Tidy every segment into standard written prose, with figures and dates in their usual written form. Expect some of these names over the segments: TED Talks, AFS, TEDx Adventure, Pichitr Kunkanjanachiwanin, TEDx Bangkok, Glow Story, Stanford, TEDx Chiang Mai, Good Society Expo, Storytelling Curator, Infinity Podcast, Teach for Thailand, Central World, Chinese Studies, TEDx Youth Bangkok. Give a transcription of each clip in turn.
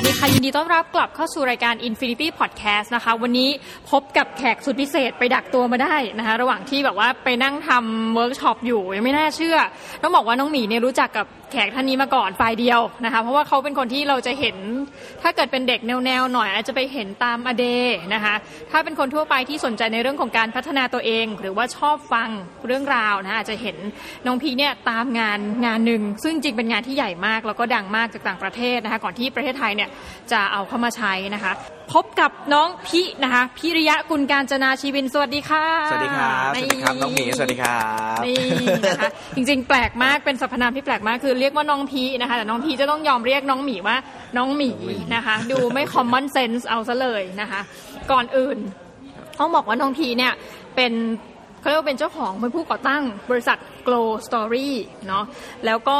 วัสดีค่ะยินดีต้อนรับกลับเข้าสู่รายการ Infinity Podcast นะคะวันนี้พบกับแขกสุดพิเศษไปดักตัวมาได้นะคะระหว่างที่แบบว่าไปนั่งทำเวิร์กช็อปอยู่ยังไม่น่าเชื่อต้องบอกว่าน้องหมีเนี่ยรู้จักกับแขกท่านนี้มาก่อนฝ่ายเดียวนะคะเพราะว่าเขาเป็นคนที่เราจะเห็นถ้าเกิดเป็นเด็กแนวๆหน่อยอาจจะไปเห็นตามอเดนะคะถ้าเป็นคนทั่วไปที่สนใจในเรื่องของการพัฒนาตัวเองหรือว่าชอบฟังเรื่องราวนะอาจจะเห็นน้องพีเนี่ยตามงานนึงซึ่งจริงเป็นงานที่ใหญ่มากแล้วก็ดังมากจากต่างประเทศนะคะก่อนที่ประเทศไทยเนี่ยจะเอาเข้ามาใช้นะคะพบกับน้องพินะคะพิริยะกุลกาญจนาชีวินสวัสดีค่ะสวัสดีครับสวัสดีครับน้องหมีสวัสดีครับนี่นะคะจริงๆแปลกมากเป็นสรรพนามที่แปลกมากคือเรียกว่าน้องพีนะคะแต่น้องพีจะต้องยอมเรียกน้องหมีว่าน้องหมีนะคะดูไม่คอมมอนเซนส์เอาซะเลยนะคะก่อนอื่นต้องบอกว่าน้องพีเนี่ยเป็นเขาเรียกว่าเป็นเจ้าของเป็นผู้ก่อตั้งบริษัท Glow Story เนาะแล้วก็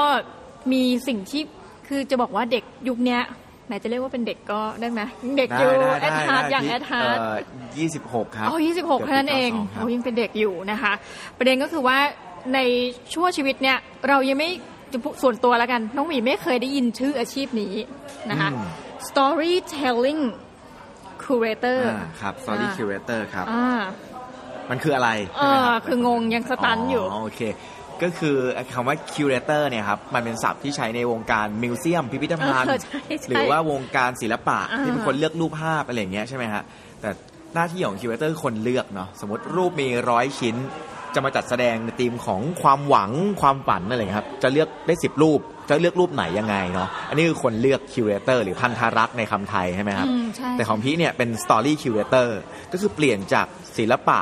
มีสิ่งที่คือจะบอกว่าเด็กยุคเนี้ยแม้จะเรียกว่าเป็นเด็กก็ได้ไหมเด็กอยู่แอดฮาร์ดอย่างแอดฮาร์ด26ครับอ๋อ26แค่นั้นเองโอ้ยังเป็นเด็กอยู่นะคะประเด็นก็คือว่าในชั่วชีวิตเนี่ยเรายังไม่ส่วนตัวแล้วกันน้องหมีไม่เคยได้ยินชื่ออาชีพนี้นะคะ Storytelling Curator ครับ Story Curator ครับมันคืออะไรคืองงยังสตันอยู่โอเคก็คือคำว่า curator เนี่ยครับมันเป็นศัพท์ที่ใช้ในวงการมิวเซียมพิพิธภัณฑ์หรือว่าวงการศิลปะที่เป็นคนเลือกรูปภาพอะไรอย่างเงี้ยใช่ไหมฮะแต่หน้าที่ของ curator คนเลือกเนาะสมมติรูปมี100ชิ้นจะมาจัดแสดงในธีมของความหวังความฝันอะไรครับจะเลือกได้10รูปจะเลือกรูปไหนยังไงเนาะอันนี้คือคนเลือก curator หรือพันธารักษ์ในคำไทยใช่ไหมครับแต่ของพี่เนี่ยเป็น story curator ก็คือเปลี่ยนจากศิลปะ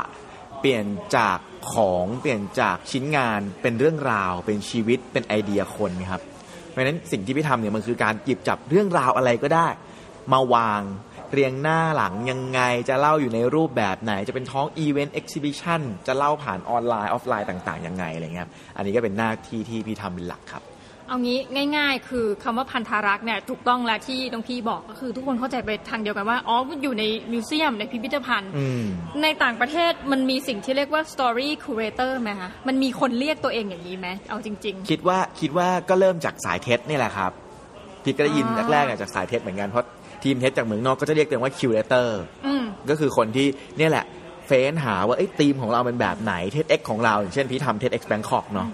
เปลี่ยนจากของเปลี่ยนจากชิ้นงานเป็นเรื่องราวเป็นชีวิตเป็นไอเดียคนครับเพราะฉะนั้นสิ่งที่พี่ทำเนี่ยมันคือการหยิบจับเรื่องราวอะไรก็ได้มาวางเรียงหน้าหลังยังไงจะเล่าอยู่ในรูปแบบไหนจะเป็นท้องอีเวนต์เอ็กซิบิชันจะเล่าผ่านออนไลน์ออฟไลน์ต่างๆยังไงอะไรเงี้ยอันนี้ก็เป็นหน้าที่ที่พี่ทำเป็นหลักครับเอางี้ง่ายๆคือคำว่าพันธารักษ์เนี่ยถูกต้องแล้วที่น้องพี่บอกก็คือทุกคนเข้าใจไปทางเดียวกันว่าอ๋ออยู่ในมิวเซียมในพิพิธภัณฑ์ในต่างประเทศมันมีสิ่งที่เรียกว่า story curator ไหมคะมันมีคนเรียกตัวเองอย่างนี้ไหมเอาจริงๆคิดว่าก็เริ่มจากสายเทสนี่แหละครับพี่ก็ได้ยินแรกๆจากสายเทสเหมือนกันเพราะทีมเทสจากเมืองนอกก็จะเรียกตัวเองว่า curator ก็คือคนที่เนี่ยแหละเฟ้นหาว่าธีมของเราเป็นแบบไหน TEDx ของเราอย่างเช่นพี่ทำ TEDx Bangkok เนาะ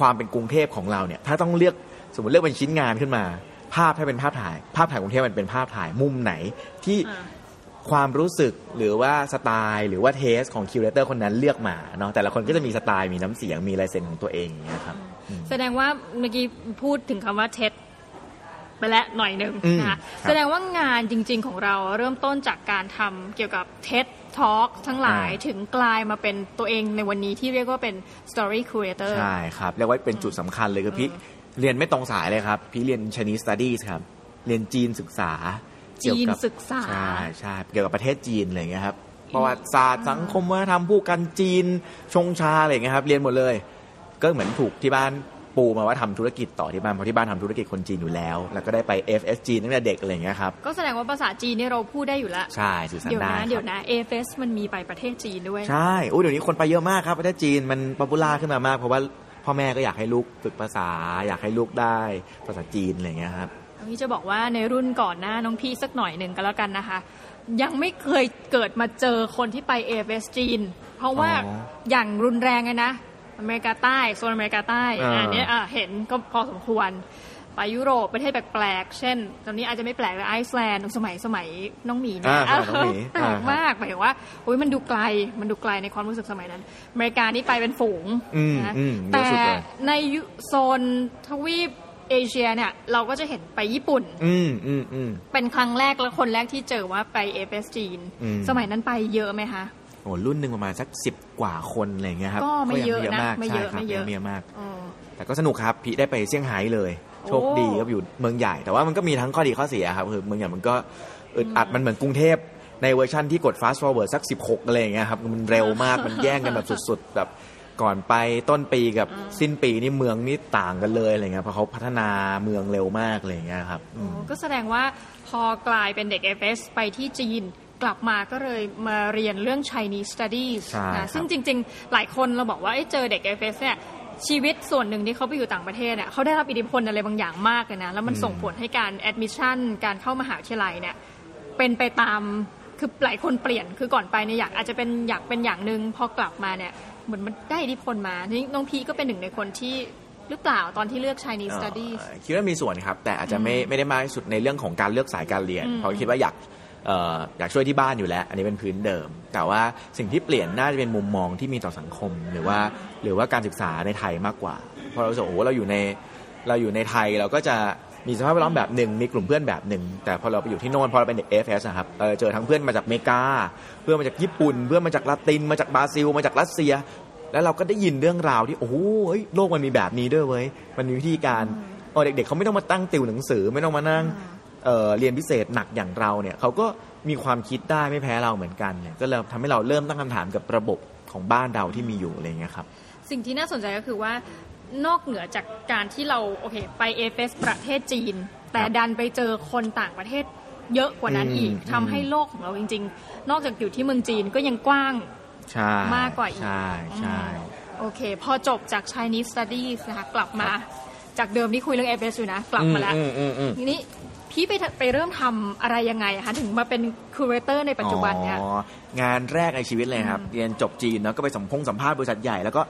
ความเป็นกรุงเทพของเราเนี่ยถ้าต้องเลือกสมมติเลือกเป็นชิ้นงานขึ้นมาภาพถ้าเป็นภาพถ่ายกรุงเทพมันเป็นภาพถ่ายมุมไหนที่ความรู้สึกหรือว่าสไตล์หรือว่าเทสของคิวเรเตอร์คนนั้นเลือกมาเนาะแต่ละคนก็จะมีสไตล์มีน้ำเสียงมีลายเซ็นของตัวเองนะครับแสดงว่าเมื่อกี้พูดถึงคำว่าเทสไปแล้วหน่อยนึงนะคะแสดงว่างานจริงๆของเราเริ่มต้นจากการทำเกี่ยวกับเทสทอล์กทั้งหลายถึงกลายมาเป็นตัวเองในวันนี้ที่เรียกว่าเป็น Story Curator ใช่ครับเรียกว่าเป็นจุดสำคัญเลยคือพี่เรียนไม่ตรงสายเลยครับพี่เรียน Chinese Studies ครับเรียนจีนศึกษาใช่ใช่เกี่ยวกับประเทศจีนอะไรอย่างเงี้ยครับประวัติศาสตร์สังคมวัฒนธรรมผู้กันจีนชงชาอะไรอย่างเงี้ยครับเรียนหมดเลยก็เหมือนถูกที่บ้านปูมาว่าทำธุรกิจต่อที่บ้านเพราะที่บ้านทำธุรกิจคนจีนอยู่แล้วแล้วก็ได้ไป AFS จีนตั้งแต่เด็กอะไรอย่างเงี้ยครับก็แสดงว่าภาษาจีนเนี่ยเราพูดได้อยู่แล้วใช่สื่อสารได้เดี๋ยวนะ AFS มันมีไปประเทศจีนด้วยใช่เดี๋ยวนี้คนไปเยอะมากครับประเทศจีนมันป๊อปปูล่าขึ้นมามากเพราะว่าพ่อแม่ก็อยากให้ลูกฝึกภาษาอยากให้ลูกได้ภาษาจีนอะไรอย่างเงี้ยครับอันนี้จะบอกว่าในรุ่นก่อนหน้าน้องพี่สักหน่อยนึงก็แล้วกันนะคะยังไม่เคยเกิดมาเจอคนที่ไป AFS จีนเพราะว่าอย่างรุนแรงเลยนะอเมริกาใต้โซนอเมริกาใต้อันนี้เห็นก็พอสมควรไปยุโรปประเทศแปลกๆเช่นตอนนี้อาจจะไม่แปลกเลยไอซ์แลนด์สมัยน้องหมีเนี่ยแปลกมากหมายถึงว่าโอ้ยมันดูไกลในความรู้สึกสมัยนั้นอเมริกานี่ไปเป็นฝูงนะแต่ในโซนทวีปเอเชียเนี่ยเราก็จะเห็นไปญี่ปุ่นเป็นครั้งแรกและคนแรกที่เจอว่าไปเอฟเอสจีนสมัยนั้นไปเยอะไหมคะโอ้รุ่นนึงประมาณสัก10กว่าคนอะไรเงี้ยครับก็ไม่เยอะนะไม่เยอะมากแต่ก็สนุกครับพี่ได้ไปเซี่ยงไฮ้เลยโชคดีครับอยู่เมืองใหญ่แต่ว่ามันก็มีทั้งข้อดีข้อเสียครับคือเมืองใหญ่มันก็อึดอัดมันเหมือนกรุงเทพในเวอร์ชั่นที่กด fast forward สัก16อะไรอย่างเงี้ยครับมันเร็วมากมันแย่งกันแบบสุดๆแบบก่อนไปต้นปีกับสิ้นปีนี่เมืองนี่ต่างกันเลยอะไรเงี้ยเพราะเขาพัฒนาเมืองเร็วมากอะไรเงี้ยครับก็แสดงว่าพอกลายเป็นเด็ก AFS ไปที่จีนกลับมาก็เลยมาเรียนเรื่อง Chinese Studies นะซึ่งจริงๆหลายคนเราบอกว่าเจอเด็ก AFS เนี่ย ชีวิตส่วนหนึ่งที่เขาไปอยู่ต่างประเทศเนี่ยเขาได้รับอิทธิพลอะไรบางอย่างมากเลยนะแล้วมันส่งผลให้การแอดมิชชั่นการเข้ามหาวิทยาลัยเนี่ยเป็นไปตามคือหลายคนเปลี่ยนคือก่อนไปเนี่ยอยากอาจจะเป็นอยากเป็นอย่างนึงพอกลับมาเนี่ยเหมือนมันได้อิทธิพลมานี่น้องพีก็เป็นหนึ่งในคนที่หรือเปล่าตอนที่เลือก Chinese Studies คิดว่ามีส่วนครับแต่อาจจะไม่ได้มากที่สุดในเรื่องของการเลือกสายการเรียนเพราะคิดว่าอยากช่วยที่บ้านอยู่แล้วอันนี้เป็นพื้นเดิมแต่ว่าสิ่งที่เปลี่ยนน่าจะเป็นมุมมองที่มีต่อสังคมหรือว่าการศึกษาในไทยมากกว่าเพราะเราโอ้โหเราอยู่ในไทยเราก็จะมีสภาพแวดล้อมแบบหนึ่งมีกลุ่มเพื่อนแบบหนึ่งแต่พอเราไปอยู่ที่โน่นพอเราเป็นเด็ก AFS นะครับเจอทั้งเพื่อนมาจากเมกาเพื่อนมาจากญี่ปุ่นเพื่อนมาจากลาตินมาจากบราซิลมาจากรัสเซียแล้วเราก็ได้ยินเรื่องราวที่โอ้โหโลกมันมีแบบนี้ด้วยเว้ยมันมีวิธีการเด็กๆเขาไม่ต้องมาตั้งติวหนังสือไม่ต้องมานั่งเรียนพิเศษหนักอย่างเราเนี่ยเขาก็มีความคิดได้ไม่แพ้เราเหมือนกันเนี่ยก็เลยทำให้เราเริ่มตั้งคำถามกับระบบของบ้านเราที่มีอยู่อะไรเงี้ยครับสิ่งที่น่าสนใจก็คือว่านอกเหนือจากการที่เราโอเคไป AFS ประเทศจีนแต่ดันไปเจอคนต่างประเทศเยอะกว่านั้นอีกทำให้โลกของเราจริงๆนอกจากอยู่ที่เมืองจีนก็ยังกว้างมากกว่าอีกโอเคพอจบจาก Chinese Studies นะคะกลับมาจากเดิมที่คุยเรื่อง AFS อยู่นะกลับมาแล้วทีนี้พี่ไปเริ่มทำอะไรยังไงคะถึงมาเป็นคูเรเตอร์ในปัจจุบันเนี่ยงานแรกในชีวิตเลยครับเรียนจบจีนเนาะก็ไปสัมภาษณ์บริษัทใหญ่แล้วก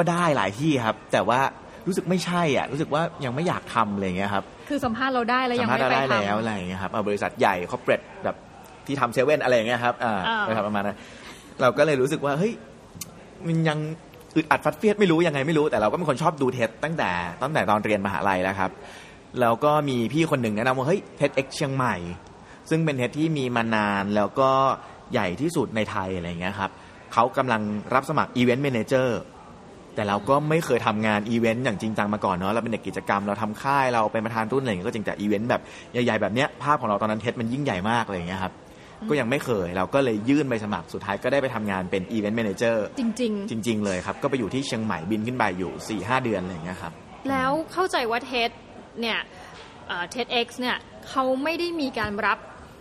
็ได้หลายที่ครับแต่ว่ารู้สึกไม่ใช่อ่ะรู้สึกว่ายังไม่อยากทำอะไรเงี้ยครับคือสัมภาษณ์เราได้แล้วยังไม่ไปทำได้แล้วอะไรเงี้ยครับบริษัทใหญ่คอร์ปอเรทแบบที่ทำเซเว่นอะไรอย่างเงี้ยครับนะครับประมาณนั้นเราก็เลยรู้สึกว่าเฮ้ยมันยังอึดอัดฟัดเฟียดไม่รู้ยังไงไม่รู้แต่เราก็เป็นคนชอบดูเท็ดตั้งแต่ตอนเรียนมหาลัยแล้วครับแล้วก็มีพี่คนหนึ่งแนะนำว่าเฮ้ย TEDx เชียงใหม่ซึ่งเป็น TED ที่มีมานานแล้วก็ใหญ่ที่สุดในไทยอะไรอย่างเงี้ยครับเขากำลังรับสมัคร Event Manager แต่เราก็ไม่เคยทำงาน Event อย่างจริงจังมาก่อนเนาะเราเป็นเด็กกิจกรรมเราทำค่ายเราเป็นประธานรุ่นอะไรอย่างเงี้ยก็จริงแต่ Event แบบใหญ่ๆแบบเนี้ยภาพของเราตอนนั้น TED มันยิ่งใหญ่มากอะไรอย่างเงี้ยครับก็ยังไม่เคยเราก็เลยยื่นไปสมัครสุดท้ายก็ได้ไปทำงานเป็น Event Manager จริงเลยครับก็ไปอยู่ที่เชียงใหม่บินขึ้นไปอยู่ 4-5 เดือนอะไรอย่างเงี้ยครับแล้วเข้าใจว่า TEDเนี่ยTEDx เนี่ยเขาไม่ได้มีการรับ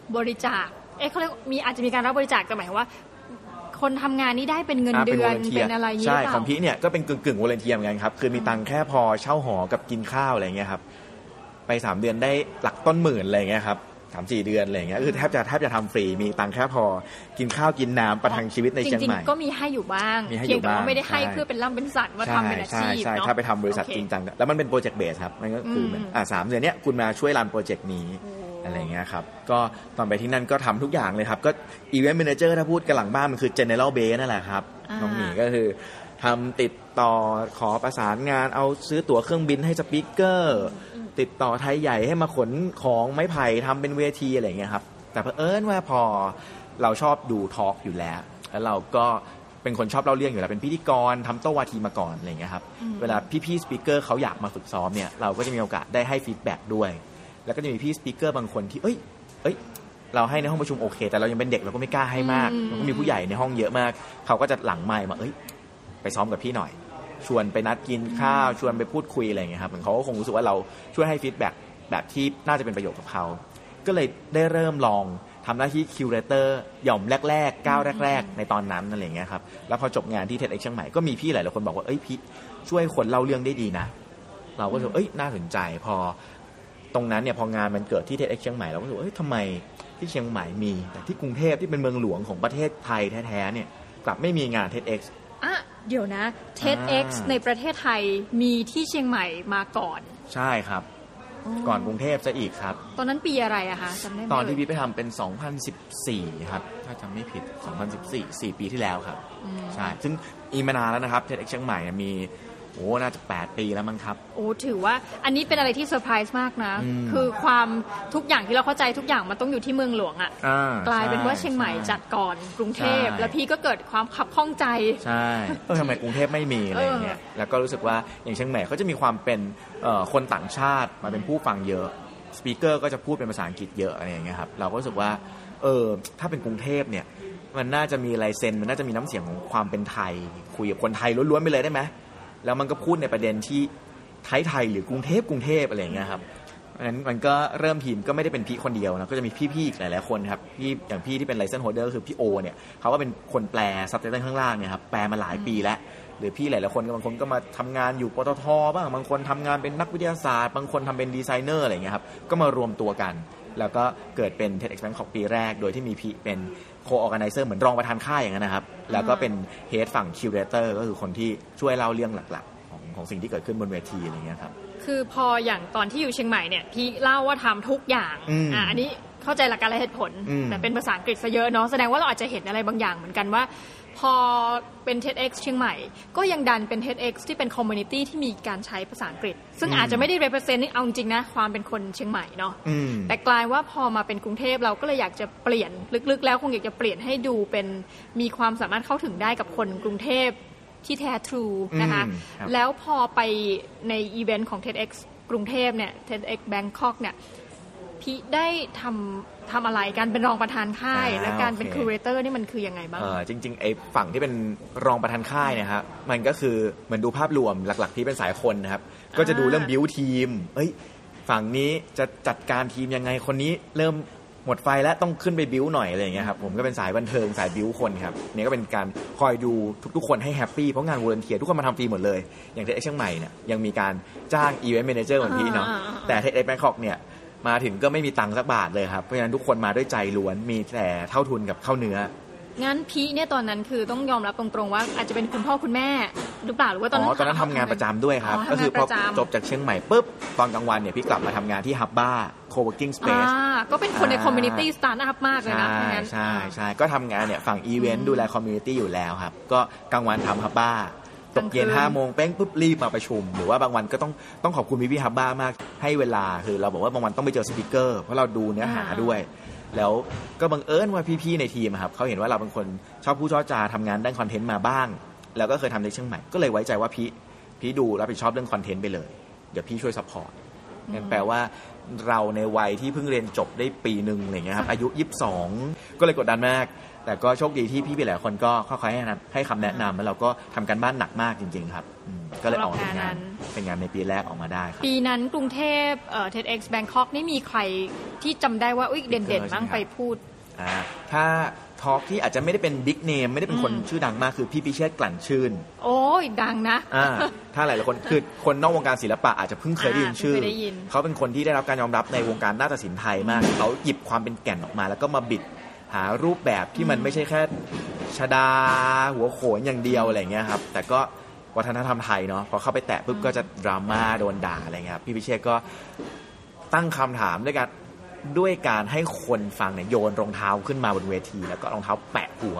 บริจาคเขาเรียกมีอาจจะมีการรับบริจาคแต่หมายว่าคนทำงานนี้ได้เป็นเงินเดือนเป็นอะไรอย่างเงี้ยใช่ของพี่เนี่ยก็เป็นกึ่งวอลันเทียร์เหมือนกันครับคือมีตังค์แค่พอเช่าหอกับกินข้าวอะไรเงี้ยครับไป3เดือนได้หลักต้นหมื่นอะไรเงี้ยครับ 3-4 เดือนอะไรเงี้ยคือแทบจะทำฟรีมีตังค์แค่พอกินข้าวกินน้ำประทังชีวิตในเชียงใหม่จริงๆก็มีให้อยู่บ้างเพียงแต่ว่าไม่ได้ให้เพื่อเป็นล่ำเป็นสันว่าทำเป็นอาชีพเนาะใช่ถ้าไปทำบริษัทจริงจังแล้วมันเป็นโปรเจกต์เบสครับมันก็คือ3เดือนเนี้ยคุณมาช่วยรันโปรเจกต์นี้อะไรเงี้ยครับก็ตอนไปที่นั่นก็ทำทุกอย่างเลยครับก็ Event Manager ถ้าพูดกันหลังบ้านมันคือ General Base นั่นแหละครับน้องหมีก็คือทำติดต่อขอประสานงานเอาซื้อตั๋วเครื่องบินให้สปีกเกอร์ติดต่อไทยใหญ่ให้มาขนของไม้ไผ่ทำเป็นเวทีอะไรอย่างเงี้ยครับแต่เผอิญว่าพอเราชอบดูทอล์กอยู่แล้วแล้วเราก็เป็นคนชอบเล่าเรื่องอยู่แล้วเป็นพิธีกรทำโต้วาทีมาก่อนอะไรอย่างเงี้ยครับเวลาพี่สปีกเกอร์เขาอยากมาฝึกซ้อมเนี่ยเราก็จะมีโอกาสได้ให้ฟีดแบ็กด้วยแล้วก็จะมีพี่สปีกเกอร์บางคนที่เอ้ยเราให้ในห้องประชุมโอเคแต่เรายังเป็นเด็กเราก็ไม่กล้าให้มากมันก็มีผู้ใหญ่ในห้องเยอะมากเขาก็จะหลังไมค์มาไปซ้อมกับพี่หน่อยชวนไปนัดกินข้าวชวนไปพูดคุยอะไรอย่างเงี้ยครับเหมือนเขาก็คงรู้สึกว่าเราช่วยให้ฟีดแบ็กแบบที่น่าจะเป็นประโยชน์กับเขาก็เลยได้เริ่มลองทำหน้าที่คิวเรเตอร์ย่อมแรกๆก้าวแรกๆในตอนนั้นอะไรอย่างเงี้ยครับแล้วพอจบงานที่ TEDx เชียงใหม่ก็มีพี่หลายคนบอกว่าเอ้ยพี่ช่วยคนเล่าเรื่องได้ดีนะเราก็รู้สึกน่าสนใจพอตรงนั้นเนี่ยพองานมันเกิดที่ TEDx เชียงใหม่เราก็รู้สึกว่าทำไมที่เชียงใหม่มีแต่ที่กรุงเทพที่เป็นเมืองหลวงของประเทศไทยแท้ๆเนี่ยกลับไม่มีงาน TEDxเดี๋ยวนะ TEDx ในประเทศไทยมีที่เชียงใหม่มาก่อนใช่ครับก่อนกรุงเทพซะอีกครับตอนนั้นปีอะไรอะคะจำได้ไหมตอนที่พี่ไปทำเป็น2014ครับถ้าจำไม่ผิด2014 4ปีที่แล้วครับใช่ซึ่งอีมานานแล้วนะครับ TEDx เชียงใหม่มีน่าจะ8ปีแล้วมั้งครับถือว่าอันนี้เป็นอะไรที่เซอร์ไพรส์มากนะคือความทุกอย่างที่เราเข้าใจทุกอย่างมันต้องอยู่ที่เมืองหลวงอ่ะกลายเป็นว่าเชียงใหม่จัดก่อนกรุงเทพแล้วพี่ก็เกิดความขับข้องใจใช่ทำไมกรุงเทพไม่มีอะไรอย่างเงี้ยแล้วก็รู้สึกว่าอย่างเชียงใหม่เขาจะมีความเป็นคนต่างชาติมาเป็นผู้ฟังเยอะสปีกเกอร์ก็จะพูดเป็นภาษาอังกฤษเยอะอะไรอย่างเงี้ยครับเราก็รู้สึกว่าถ้าเป็นกรุงเทพเนี่ยมันน่าจะมีลายเซ็นมันน่าจะมีน้ำเสียงของความเป็นไทยคุยกับคนไทยล้วนๆไปเลยได้ไหมแล้วมันก็พูดในประเด็นที่ไทยหรือกรุงเทพอะไรอย่างเงี้ยครับเพราะฉะนั้นมันก็เริ่มทีมก็ไม่ได้เป็นพี่คนเดียวนะก็จะมีพี่ๆอีกหลายๆคนครับพี่อย่างพี่ที่เป็นไลเซนส์โฮลเดอร์คือพี่โอเนี่ยเขาก็เป็นคนแปลซับไตเติ้ลข้างล่างเนี่ยครับแปลมาหลายปีแล้ว รือพี่หลายๆคนบางคนก็มาทำงานอยู่ปตท.บ้างบางคนทำงานเป็นนักวิทยาศาสตร์บางคนทำเป็นดีไซเนอร์อะไรอย่างเงี้ยครับก็มารวมตัวกันแล้วก็เกิดเป็น TEDx Bangkok ปีแรกโดยที่มีพี่เป็น co-organizer เหมือนรองประธานค่ายอย่างนั้นนะครับแล้วก็เป็น head ฝั่ง curator ก็คือคนที่ช่วยเล่าเรื่องหลักๆของสิ่งที่เกิดขึ้นบนเวทีอะไรเงี้ยครับคือพออย่างตอนที่อยู่เชียงใหม่เนี่ยพี่เล่าว่าทำทุกอย่างอันนี้เข้าใจหลักการและเหตุผลแต่เป็นภาษาอังกฤษซะเยอะเนาะแสดงว่าเราอาจจะเห็นอะไรบางอย่างเหมือนกันว่าพอเป็น TEDx เชียงใหม่ก็ยังดันเป็น TEDx ที่เป็น community ที่มีการใช้ภาษาอังกฤษซึ่งอาจจะไม่ได้ represent นี่เอาจริงนะความเป็นคนเชียงใหม่เนาะแต่กลายว่าพอมาเป็นกรุงเทพเราก็เลยอยากจะเปลี่ยนลึกๆแล้วคงอยากจะเปลี่ยนให้ดูเป็นมีความสามารถเข้าถึงได้กับคนกรุงเทพที่แท้ทรูนะคะแล้วพอไปในอีเวนต์ของ TEDx กรุงเทพเนี่ย TEDx Bangkok เนี่ยพี่ได้ทำอะไรการเป็นรองประธานค่ายและการเป็นคูเรเตอร์นี่มันคือยังไงบ้างจริงๆไอ้ฝั่งที่เป็นรองประธานค่ายนะครับมันก็คือเหมือนดูภาพรวมหลักๆที่เป็นสายคนนะครับก็จะดูเรื่องบิวทีมเอ้ยฝั่งนี้จะจัดการทีมยังไงคนนี้เริ่มหมดไฟแล้วต้องขึ้นไปบิวหน่อยอะไรอย่างเงี้ยครับผมก็เป็นสายบันเทิงสายบิวคนครับนี่ก็เป็นการคอยดูทุกๆคนให้แฮปปี้เพราะงานวอลันเทียร์ทุกคนมาทำฟรีหมดเลยอย่างTEDxเชียงใหม่เนี่ยยังมีการจ้างอีเวนต์แมเนเจอร์เหมือนพี่เนาะแต่TEDx Bangkokเนี่ยมาถึงก็ไม่มีตังค์สักบาทเลยครับเพราะฉะนั้นทุกคนมาด้วยใจล้วนมีแต่เท่าทุนกับเท่าเนื้องั้นพี่เนี่ยตอนนั้นคือต้องยอมรับตรงๆว่าอาจจะเป็นคุณพ่อคุณแม่หรือเปล่าหรือว่าตอนนั้นทำงานประจำด้วยครับก็คือพอจบจากเชียงใหม่ปุ๊บตอนกลางวันเนี่ยพี่กลับมาทำงานที่ฮับบ้าco-working space ก็เป็นคนใน community startup มากเลยนะงั้นใช่ก็ทำงานเนี่ยฝั่งอีเวนต์ดูแล community อยู่แล้วครับก็กลางวันทำฮับบ้าตกเย็น 5 โมงเป้งปุ๊บรีบมาประชุมหรือว่าบางวันก็ต้องขอบคุณพี่ฮับบ้ามากให้เวลาคือเราบอกว่าบางวันต้องไปเจอสปีกเกอร์เพราะเราดูเนื้อหาด้วยแล้วก็บังเอิญว่าพี่ๆในทีมครับเขาเห็นว่าเราเป็นคนชอบพูดชอบจาทำงานด้านคอนเทนต์มาบ้างแล้วก็เคยทำในเชียงใหม่ก็เลยไว้ใจว่าพี่ดูรับผิดชอบเรื่องคอนเทนต์ไปเลยเดี๋ยวพี่ช่วยซัพพอร์ตนั่นแปลว่าเราในวัยที่เพิ่งเรียนจบได้ปีนึงอะไรเงี้ยครับอายุ22ก็เลยกดดันมากแต่ก็โชคดีที่พี่หลายคนก็ค่อยๆให้คำแนะนำแล้วเราก็ทำกันบ้านหนักมากจริงๆครับก็เลยออกเป็นงานในปีแรกออกมาได้ครับปีนั้นกรุงเทพTEDx Bangkok นี่มีใครที่จำได้ว่าอุ๊ยเด่นๆบ้างไปพูดถ้าทอล์คที่อาจจะไม่ได้เป็นบิ๊กเนมไม่ได้เป็นคนชื่อดังมากคือพี่พิเชษฐ์กลั่นชื่นโอ้ยดังนะถ้าหลายๆคนคือคนนอกวงการศิลปะอาจจะเพิ่งเคยได้ยินชื่อเขาเป็นคนที่ได้รับการยอมรับในวงการนาฏศิลป์ไทยมากเขาหยิบความเป็นแก่นออกมาแล้วก็มาบิดหารูปแบบที่มันไม่ใช่แค่ชดาหัวโขนอย่างเดียวอะไรเงี้ยครับแต่ก็วัฒนธรรมไทยเนาะพอเข้าไปแตะปุ๊บก็จะดราม่าโดนด่าอะไรเงี้ยพี่พิเชษก็ตั้งคำถามด้วยการให้คนฟังเนี่ยโยนรองเท้าขึ้นมาบนเวทีแล้วก็รองเท้าแปะหัว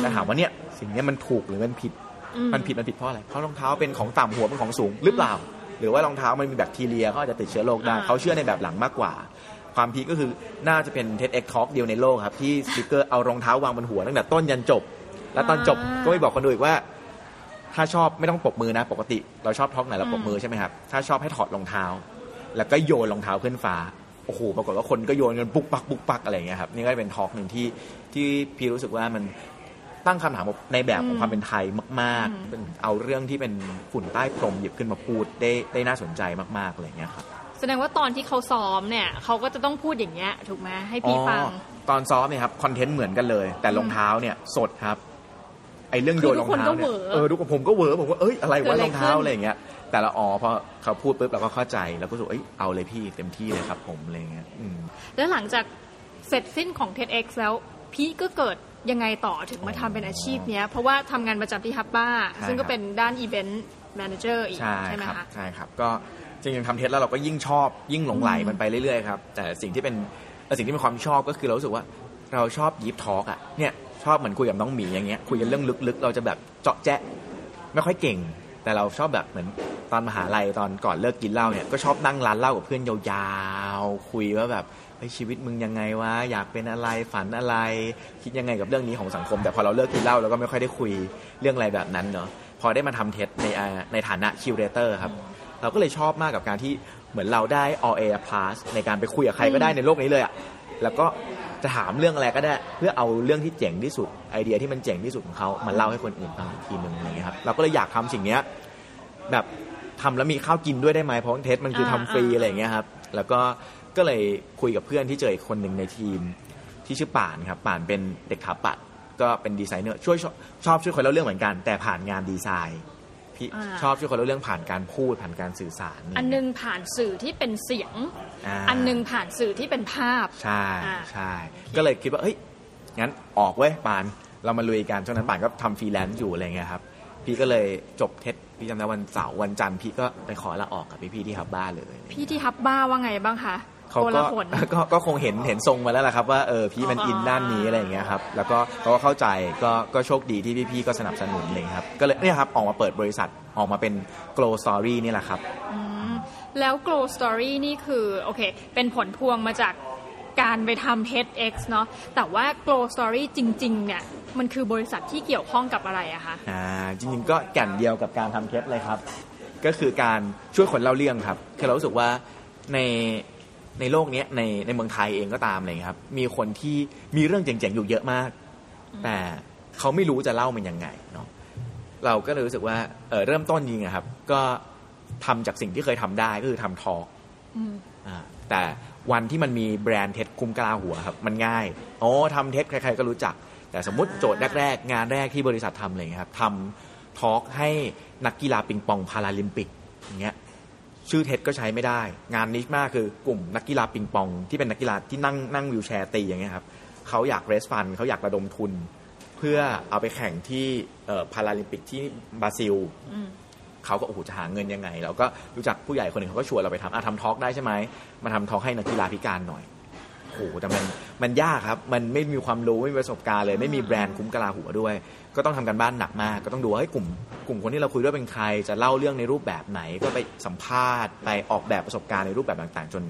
แล้วถามว่าเนี่ยสิ่งนี้มันถูกหรือมันผิดมันผิดเพราะอะไรเพราะรองเท้าเป็นของต่ำหัวเป็นของสูงหรือเปล่าหรือว่ารองเท้ามันมีแบคทีเรียเขาอาจจะติดเชื้อโรคได้เขาเชื่อในแบบหลังมากกว่าความพีคก็คือน่าจะเป็น TEDx Talk เดียวในโลกครับที่สปีกเกอร์เอารองเท้าวางบนหัวตั้งแต่ต้นยันจบแล้วตอนจบก็ไม่บอกคนดูอีกว่าถ้าชอบไม่ต้องปรบมือนะปกติเราชอบทอล์คไหนเราปรบมือใช่ไหมครับถ้าชอบให้ถอดรองเท้าแล้วก็โยนรองเท้าขึ้นฟ้าโอ้โหปรากฏว่าคนก็โยนกันปุกปักอะไรอย่างเงี้ยครับนี่ก็เป็นทอล์คนึงที่พี่รู้สึกว่ามันตั้งคำถามในแบบของความเป็นไทยมากๆเป็นเอาเรื่องที่เป็นฝุ่นใต้พรมหยิบขึ้นมาพูดได้น่าสนใจมากๆอะไรอย่างเงี้ยครับแสดงว่าตอนที่เขาซ้อมเนี่ยเขาก็จะต้องพูดอย่างเงี้ยถูกไหมให้พี่ฟังตอนซ้อมเนี่ยครับคอนเทนต์เหมือนกันเลยแต่รองเท้าเนี่ยสดครับไอ้เรื่องโยนรองเท้าเนี่ยทุกคนผมก็เหวอผมก็เอ้ยอะไรวะรองเท้าอะไรอย่างเงี้ยแต่ละพอเขาพูดปุ๊บเราก็เข้าใจแล้วก็รู้สึกเอาเลยพี่เต็มที่เลยครับผมอะไรเงี้ยแล้วหลังจากเสร็จสิ้นของ TEDx แล้วพี่ก็เกิดยังไงต่อถึงมาทำเป็นอาชีพเนี้ยเพราะว่าทำงานประจำที่ฮับบ้าซึ่งก็เป็นด้านอีเวนต์แมเนเจอร์อีกใช่ไหมคะใช่ครับก็จริงๆทำเทสแล้วเราก็ยิ่งชอบยิ่งหลงไหลมันไปเรื่อยๆครับแต่สิ่งที่เป็นความชอบก็คือเรารู้สึกว่าเราชอบยิปทอล์กอ่ะเนี่ยชอบเหมือนคุยกับน้องหมีอย่างเงี้ยคุยกันเรื่องลึกๆเราจะแบบเจาะแจ๊ะไม่ค่อยเก่งแต่เราชอบแบบเหมือนตอนมหาลัยตอนก่อนเลิกกินเหล้าเนี่ยก็ชอบนั่งร้านเหล้ากับเพื่อนยาวๆคุยว่าแบบชีวิตมึงยังไงวะอยากเป็นอะไรฝันอะไรคิดยังไงกับเรื่องนี้ของสังคมแต่พอเราเลิกกินเหล้าเราก็ไม่ค่อยได้คุยเรื่องอะไรแบบนั้นเนาะพอได้มาทำเทสในฐานะคิวเรเตอร์ครับเราก็เลยชอบมากกับการที่เหมือนเราได้ all air pass ในการไปคุยกับใครก็ได้ในโลกนี้เลยอ่ะแล้วก็จะถามเรื่องอะไรก็ได้เพื่อเอาเรื่องที่เจ๋งที่สุดไอเดียที่มันเจ๋งที่สุดของเขามาเล่าให้คนอื่นฟังอีกทีนึงอะไรเงี้ยครับเราก็เลยอยากทำสิ่งนี้แบบทำแล้วมีข้าวกินด้วยได้ไหมเพราะเทสมันคือทำฟรีอะไรเงี้ยครับแล้วก็เลยคุยกับเพื่อนที่เจออีกคนหนึ่งในทีมที่ชื่อป่านครับป่านเป็นเด็กถาปัด ก็เป็นดีไซเนอร์ช่วยชอบช่วยคนเล่าเรื่องเหมือนกันแต่ผ่านงานดีไซน์พี่ชอบช่วยคนเล่าเรื่องผ่านการพูดผ่านการสื่อสารอันนึงผ่านสื่อที่เป็นเสียงอันนึงผ่านสื่อที่เป็นภาพใช่ใช่ก็เลยคิดว่าเฮ้ยงั้นออกเว้ยป่านเรามาลุยกันช่วงนั้นป่านก็ทำฟรีแลนซ์อยู่อะไรเงี้ยครับพี่ก็เลยจบเท็ดพี่จำได้วันเสาร์วันจันทร์พี่ก็ไปขอลาออกกับพี่ที่ฮับบ้าเลยพี่ที่ฮับบ้าว่าไงบ้างคะเขาก็คงเห็นทรงมาแล้วล่ะครับว่าเออพี่มันอินด้านนี้อะไรอย่างเงี้ยครับแล้วก็เขาก็เข้าใจก็โชคดีที่พี่ๆก็สนับสนุนเลยครับก็เลยเนี่ยครับออกมาเปิดบริษัทออกมาเป็น Glow Story นี่แหละครับแล้ว Glow Story นี่คือโอเคเป็นผลพวงมาจากการไปทำ TEDx เนาะแต่ว่า Glow Story จริงๆเนี่ยมันคือบริษัทที่เกี่ยวข้องกับอะไรอะคะจริงๆก็แก่นเดียวกับการทำ TED เลยครับก็คือการช่วยคนเล่าเรื่องครับคือเรารู้สึกว่าในโลกนี้ในเมืองไทยเองก็ตามเลยครับมีคนที่มีเรื่องเจ๋งๆอยู่เยอะมากแต่เขาไม่รู้จะเล่ามันยังไงเนาะเราก็เลยรู้สึกว่าเริ่มต้นจริงครับก็ทำจากสิ่งที่เคยทำได้ก็คือทำทอล์กแต่วันที่มันมีแบรนด์เท็ดคุมกลาหัวครับมันง่ายอ๋อทำเท็ดใครๆก็รู้จักแต่สมมติโจทย์แรกๆงานแรกที่บริษัททำเลยครับทำทอล์กให้นักกีฬาปิงปองพาราลิมปิกอย่างเงี้ยชื่อเท็ดก็ใช้ไม่ได้งานนิชมากคือกลุ่มนักกีฬาปิงปองที่เป็นนักกีฬาที่นั่งวิวแชร์ตีอย่างเงี้ยครับเขาอยากเรสฟันเขาอยากระดมทุนเพื่อเอาไปแข่งที่พาราลิมปิกที่บราซิลเขาก็โอ้โหจะหาเงินยังไงเราก็รู้จักผู้ใหญ่คนหนึ่งเขาก็ชวนเราไปทำทอล์กได้ใช่ไหมมาทำทอล์กให้นักกีฬาพิการหน่อยโอ้โหแต่มันยากครับมันไม่มีความรู้ไม่มีประสบการณ์เลยไม่มีแบรนด์คุ้มกะลาหัวด้วยก็ต้องทำกันบ้านหนักมากก็ต้องดูว่าให้กลุ่มคนที่เราคุยด้วยเป็นใครจะเล่าเรื่องในรูปแบบไหนก็ไปสัมภาษณ์ไปออกแบบประสบการณ์ในรูปแบบต่างๆจน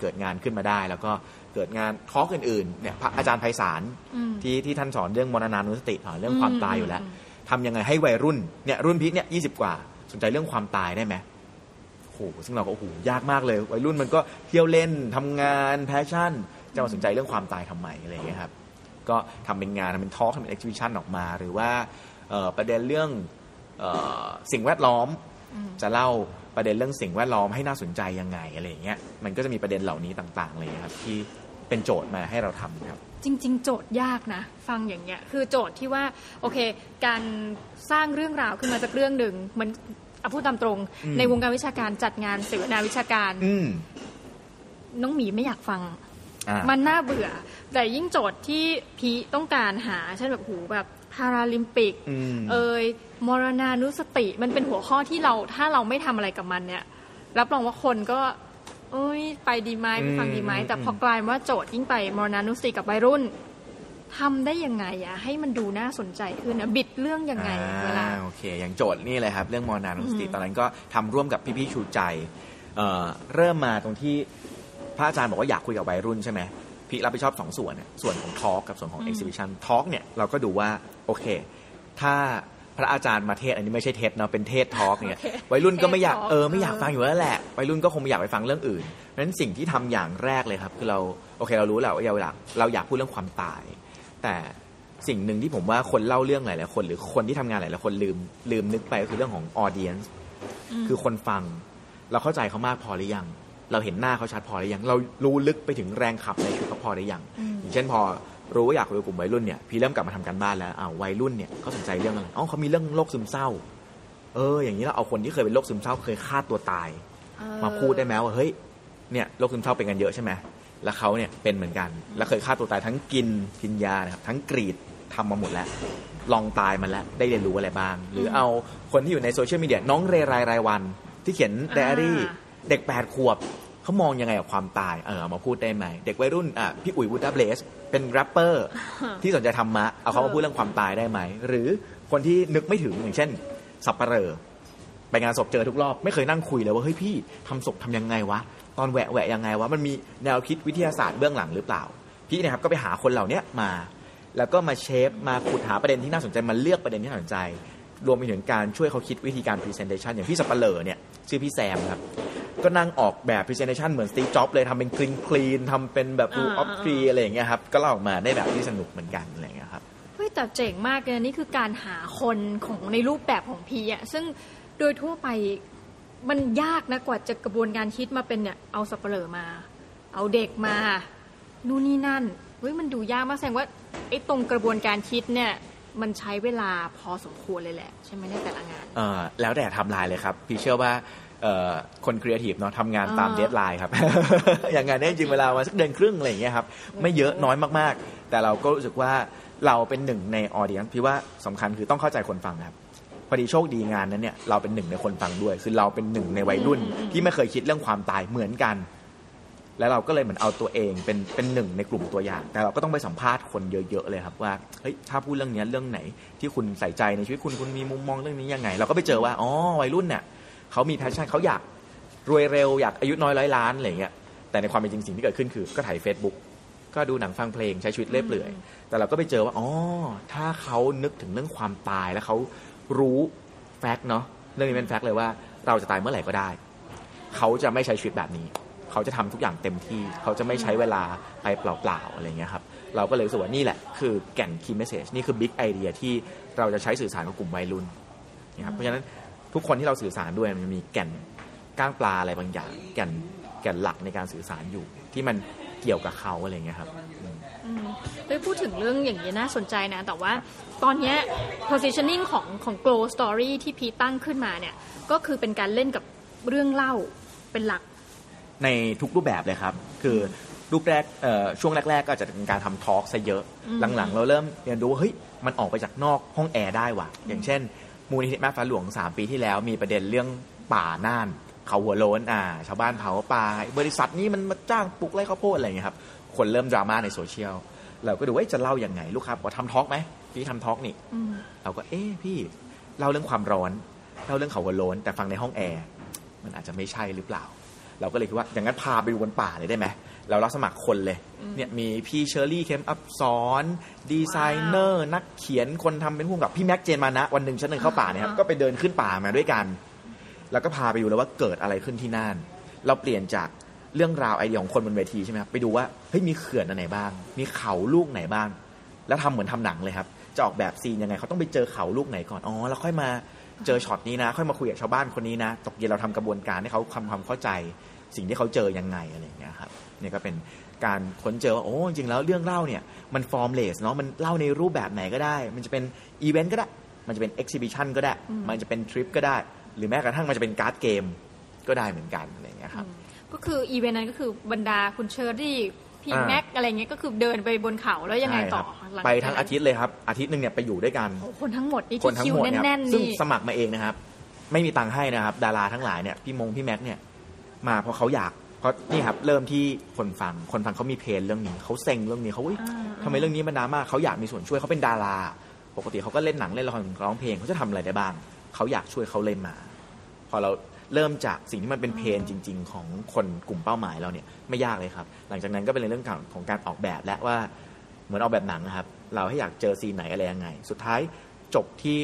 เกิดงานขึ้นมาได้แล้วก็เกิดงานทอล์กอื่นๆเนี่ยอาจารย์ไพศาลที่ท่านสอนเรื่องมรณานุสติเรื่องความตายอยู่แล้วทำยังไงให้วัยรุ่นเนี่ยรุ่นพี่เนี่ย20กว่าสนใจเรื่องความตายได้ไหมโหซึ่งเราก็โอ้โหยากมากเลยวัยรุ่นมันก็เที่ยวเล่นทำงานแพชชั่นจะมาสนใจเรื่องความตายทำไมอะไรอย่างเงี้ยครับก็ทำเป็นงานทำเป็นทอล์กทำเป็นเอ็กซิบิชันออกมาหรือว่าประเด็นเรื่องสิ่งแวดล้อมจะเล่าประเด็นเรื่องสิ่งแวดล้อมให้น่าสนใจยังไงอะไรอย่างเงี้ยมันก็จะมีประเด็นเหล่านี้ต่างๆเลยครับที่เป็นโจทย์มาให้เราทำครับจริงๆโจทย์ยากนะฟังอย่างเงี้ยคือโจทย์ที่ว่าโอเคการสร้างเรื่องราวขึ้นมาจากเรื่องหนึ่งมันพูดตามตรงในวงการวิชาการจัดงานเสวนาวิชาการน้องหมีไม่อยากฟังมันน่าเบื่อแต่ยิ่งโจทย์ที่พีต้องการหาเช่นแบบหูแบบพาราลิมปิกมรณานุสติมันเป็นหัวข้อที่เราถ้าเราไม่ทำอะไรกับมันเนี่ยรับรองว่าคนก็ไปดีไหมไปฟังดีไหมแต่พอกลายว่าโจทย์ยิ่งไปมรณานุสติกับวัยรุ่นทำได้ยังไงอะให้มันดูน่าสนใจขึ้นนะบิดเรื่องยังไงเวลาโอเคอย่างโจทย์นี่เลยครับเรื่องมรณานุสติตอนนั้นก็ทำร่วมกับพี่ๆชูใจเริ่มมาตรงที่พระอาจารย์บอกว่าอยากคุยกับวัยรุ่นใช่ไหมพี่รับผิดชอบ2ส่วนเนี่ยส่วนของทอล์กกับส่วนของเอ็กซิบิชันทอล์กเนี่ยเราก็ดูว่าโอเคถ้าพระอาจารย์มาเทศอันนี้ไม่ใช่เทศเนาะเป็นเทศทอล์กเนี่ยวัยรุ่นก็ไม่อยากไม่อยากฟังอยู่แล้วแหละวัยรุ่นก็คงไม่อยากไปฟังเรื่องอื่นนั้นสิ่งที่ทำอย่างแรกเลยครับคือเราโอเคเรารู้แล้วว่าเราอยากพูดเรื่องความตายแต่สิ่งหนึ่งที่ผมว่าคนเล่าเรื่องหลายๆคนหรือคนที่ทำงานหลายๆคนลืมนึกไปก็คือเรื่องของ audience คือคนฟังเราเข้าใจเขามากพอหรือยังเราเห็นหน้าเขาชัดพอหรือยังเรารู้ลึกไปถึงแรงขับในชีวิตเขาพอหรือยังอย่างเช่นพอรู้ว่าอยากคุยกับกลุ่มวัยรุ่นเนี่ยพี่เริ่มกลับมาทำการบ้านแล้ววัยรุ่นเนี่ยเขาสนใจเรื่องอะไรเขามีเรื่องโรคซึมเศร้าอย่างนี้เราเอาคนที่เคยเป็นโรคซึมเศร้าเคยฆ่าตัวตายมาพูดได้ไหมว่าเฮ้ยเนี่ยโรคซึมเศร้าเป็นกันเยอะใช่ไหมแล้วเขาเนี่ยเป็นเหมือนกันแล้วเคยฆ่าตัวตายทั้งกินยานะครับทั้งกรีดทำมาหมดแล้วลองตายมาแล้วได้เรียนรู้อะไรบ้างหรือเอาคนที่อยู่ในโซเชียลมีเดียน้องเรไรรายวันที่เขียนไดอารี่เด็ก8ขวบเขามองยังไงกับความตายเอามาพูดได้ไหมเด็กวัยรุ่นพี่อุ๋ยวูดาเบลสเป็นแรปเปอร์ที่สนใจธรรมะเอาเขามาพูดเรื่องความตายได้ไหมหรือคนที่นึกไม่ถึงอย่างเช่นสับปะเลอไปงานศพเจอทุกรอบไม่เคยนั่งคุยเลยว่าเฮ้ยพี่ทำศพทำยังไงวะตอนแหวะยังไงวะมันมีแนวคิดวิทยาศาสตร์เบื้องหลังหรือเปล่าพี่นะครับก็ไปหาคนเหล่านี้มาแล้วก็มาเชฟมาขุดหาประเด็นที่น่าสนใจมาเลือกประเด็นที่น่าสนใจรวมไปถึงการช่วยเขาคิดวิธีการ presentation อย่างพี่สับปะเลอเนี่ยชื่อพี่แซมครับก็นั่งออกแบบ presentation เหมือน Steve Jobs เลยทำเป็น clean ทำเป็นแบบ blue of tree อะไรอย่างเงี้ยครับก็เล่าออกมาได้แบบที่สนุกเหมือนกันอะไรอย่างเงี้ยครับเฮ้ยแต่เจ๋งมากเลยนี่คือการหาคนของในรูปแบบของพี่อ่ะซึ่งโดยทั่วไปมันยากนะกว่าจะกระบวนการคิดมาเป็นเนี่ยเอาสับเปลือกมาเอาเด็กมานู่นนี่นั่นเฮ้ยมันดูยากมากแสดงว่า ไอ้ตรงกระบวนการคิดเนี่ยมันใช้เวลาพอสมควรเลยแหละใช่ไหมในแต่ละงานแล้วแต่ไทม์ไลน์เลยครับพี่เชื่อว่าคนครีเอทีฟเนาะทำงานตามเดดไลน์ครับ อย่างงานนี้จริงเวลามาสักเดือนครึ่งอะไรอย่างเงี้ยครับไม่เยอะน้อยมากๆแต่เราก็รู้สึกว่าเราเป็นหนึ่งในออเดียนซ์พี่ว่าสำคัญคือต้องเข้าใจคนฟังครับพอดีโชคดีงานนั้นเนี่ยเราเป็นหนึ่งในคนฟังด้วยคือเราเป็นหนึ่งในวัยรุ่นที่ไม่เคยคิดเรื่องความตายเหมือนกันแล้วเราก็เลยเหมือนเอาตัวเองเป็นหนึ่งในกลุ่มตัวอย่างแต่เราก็ต้องไปสัมภาษณ์คนเยอะๆเลยครับว่าเฮ้ยถ้าพูดเรื่องนี้เรื่องไหนที่คุณใส่ใจในชีวิตคุณมีมุมมองเรื่องนี้ยังไงเราก็ไปเจอว่าอ๋อวัยรุ่นเนี่ยเขามีแพชชั่นเขาอยากรวยเร็วอยากอายุน้อยร้อยล้านอะไรอย่างเงี้ยแต่ในความเป็นจริงสิ่งที่เกิดขึ้นคือก็ถ่าย Facebook ก็ดูหนังฟังเพลงใช้ชีวิตเล่เปลือยแต่เราก็ไปเจอว่าอ๋อถ้าเขานึกถึงเรื่องความตายแล้วเขารู้แฟกต์เนาะเรื่องนี้เป็นแฟกต์เลยว่าเราจะตายเมื่อไหร่ก็ได้เขาจะไม่ใช้ชีวิตแบบนี้เขาจะทำทุกอย่างเต็มที่เขาจะไม่ใช้เวลาไปเปล่าๆอะไรเงี้ยครับเราก็เลยรู้สึกว่านี่แหละคือแก่น key message นี่คือบิ๊กไอเดียที่เราจะใช้สื่อสารกับกลุ่มวัยรุ่นนะครับเพราะฉะนั้นทุกคนที่เราสื่อสารด้วยมันมีแก่นก้างปลาอะไรบางอย่างแก่นหลักในการสื่อสารอยู่ที่มันเกี่ยวกับเขาอะไรเงี้ยครับเฮ้ยพูดถึงเรื่องอย่างนี้น่าสนใจนะแต่ว่าตอนนี้ positioning ของ Glow Story ที่พีตั้งขึ้นมาเนี่ยก็คือเป็นการเล่นกับเรื่องเล่าเป็นหลักในทุกรูปแบบเลยครับคือรูปแรกช่วงแรกๆก็จะเป็นการทำทอล์กซะเยอะหลังๆเราเริ่มเรียนรู้ว่าเฮ้ยมันออกไปจากนอกห้องแอร์ได้ว่ะอย่างเช่นมูลนิธิแม่ฟ้าหลวง3ปีที่แล้วมีประเด็นเรื่องป่าน่านเขาหัวโล้นชาวบ้านเผาป่าบริษัทนี้มันมาจ้างปลูกไร่ข้าวโพดอะไรอย่างเงี้ยครับคนเริ่มดราม่าในโซเชียลเราก็ดูว่าจะเล่ายังไงลูกค้าบอกว่าทำทอล์กไหมพี่ทำทอล์กนี่เราก็เอ๊ะพี่เล่าเรื่องความร้อนเล่าเรื่องเขาหัวโล้นแต่ฟังในห้องแอร์มันอาจจะไม่ใช่หรือเปล่าเราก็เลยคิดว่าอย่างนั้นพาไปดูบนป่าเลยได้ไหมเรารับสมัครคนเลยเนี่ยมีพี่เชอร์รี่เข้มอับสอนดีไซเนอร์นักเขียนคนทำเป็นผู้กำกับพี่แม็กเจนมานะวันหนึ่งชั้นหนึ่งเข้าป่าเนี่ยครับก็ไปเดินขึ้นป่ามาด้วยกันแล้วก็พาไปดูแล้วว่าเกิดอะไรขึ้นที่น่านเราเปลี่ยนจากเรื่องราวไอเดียของคนบนเวทีใช่ไหมครับไปดูว่าเฮ้ยมีเขื่อนอันไหนบ้างมีเขาลูกไหนบ้างแล้วทำเหมือนทำหนังเลยครับจะออกแบบซีนยังไงเขาต้องไปเจอเขาลูกไหนก่อนอ๋อแล้วค่อยมาเจอช็อตนี้นะค่อยมาคุยกับชาวบ้านคนนี้นะตกเย็นเราทำกระบวนการให้เขาทำความเข้าใจสิ่งที่เขาเจอยังไงอะไรอย่างเงี้ยครับนี่ก็เป็นการค้นเจอว่าโอ้จริงแล้วเรื่องเล่าเนี่ยมันฟอร์มเลสเนาะมันเล่าในรูปแบบไหนก็ได้มันจะเป็นอีเวนต์ก็ได้มันจะเป็นเอ็กซิบิชันก็ได้มันจะเป็นทริปก็ได้หรือแม้กระทั่งมันจะเป็นการ์ดเกมก็ได้เหมือนกันอะไรอย่างเงี้ยครับก็คืออีเวนต์นั้นก็คือบรรดาคุณเชอรี่พี่แม็กอะไรเงี้ยก็คือเดินไปบนเขาแล้วยังไงต่อไปทั้งอาทิตย์เลยครับอาทิตย์นึงเนี่ยไปอยู่ด้วยกันคนทั้งหมดนี่ที่คิวแน่นๆซึ่งสมัครมาเองนะครับไม่มีตังค์ให้นะครับดาราทั้งหลายเนี่ยพี่แม็กเนี่ยมาเพราะเขาอยากเพราะนี่ครับเริ่มที่คนฟังเขามีเพลเรื่องนี้เขาเซ็งเรื่องนี้เขาทำไมเรื่องนี้มันดราม่าเขาอยากมีส่วนช่วยเขาเป็นดาราปกติเขาก็เล่นหนังเล่นละครร้องเพลงเขาจะทำอะไรได้บ้างเขาอยากช่วยเขาเลยมาพอเราเริ่มจากสิ่งที่มันเป็นเพลจริงๆของคนกลุ่มเป้าหมายเราเนี่ยไม่ยากเลยครับหลังจากนั้นก็เป็นเรื่องของการออกแบบและว่าเหมือนออกแบบหนังนะครับเราให้อยากเจอซีนไหนอะไรยังไงสุดท้ายจบที่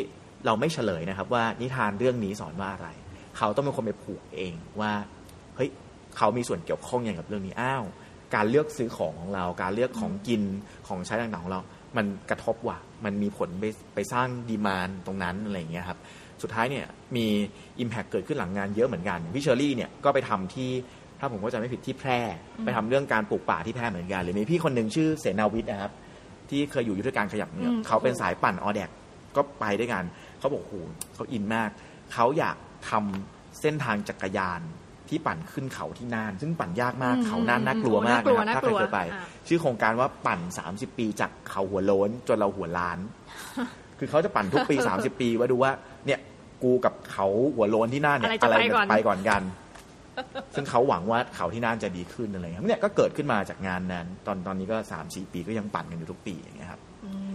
เราไม่เฉลยนะครับว่านิทานเรื่องนี้สอนว่าอะไรเขาต้องเป็นคนไปผูกเองว่าเฮ้ยเขามีส่วนเกี่ยวข้องอย่างกับเรื่องนี้อ้าวการเลือกซื้อของเราการเลือกของกินของใช้ต่างๆของเรามันกระทบว่ะมันมีผลไปสร้างดีมานด์ตรงนั้นอะไรอย่างเงี้ยครับสุดท้ายเนี่ยมี impact เกิดขึ้นหลังงานเยอะเหมือนกันพี่เชอรี่เนี่ยก็ไปทำที่ถ้าผมเข้าใจไม่ผิดที่แพร่ไปทำเรื่องการปลูกป่าที่แพร่เหมือนกันหรือมีพี่คนหนึ่งชื่อเสนาวิทย์นะครับที่เคยอยู่ยุทธการขยับเนี่ยเขาเป็นสายปั่นออแดกก็ไปด้วยกันเขาบอกโหเขาอินมากเขาอยากทำเส้นทางจักรยานที่ปั่นขึ้นเขาที่น่านซึ่งปั่นยากมากเขาน่านน่ากลัวมากนะครับถ้าเคยไปชื่อโครงการว่าปั่น30ปีจากเขาหัวโล้นจนเราหัวล้านคือเขาจะปั่นทุกปี30ปีว่าดูว่าเนี่ยกูกับเขาหัวโล้นที่น่านเนี่ยอะไรจะไปก่อนกันซึ่งเขาหวังว่าเขาที่น่านจะดีขึ้นอะไรครับเนี่ยก็เกิดขึ้นมาจากงานนั้นตอนนี้ก็ 3-4 ปีก็ยังปั่นกันอยู่ทุกปีอย่างเงี้ยครั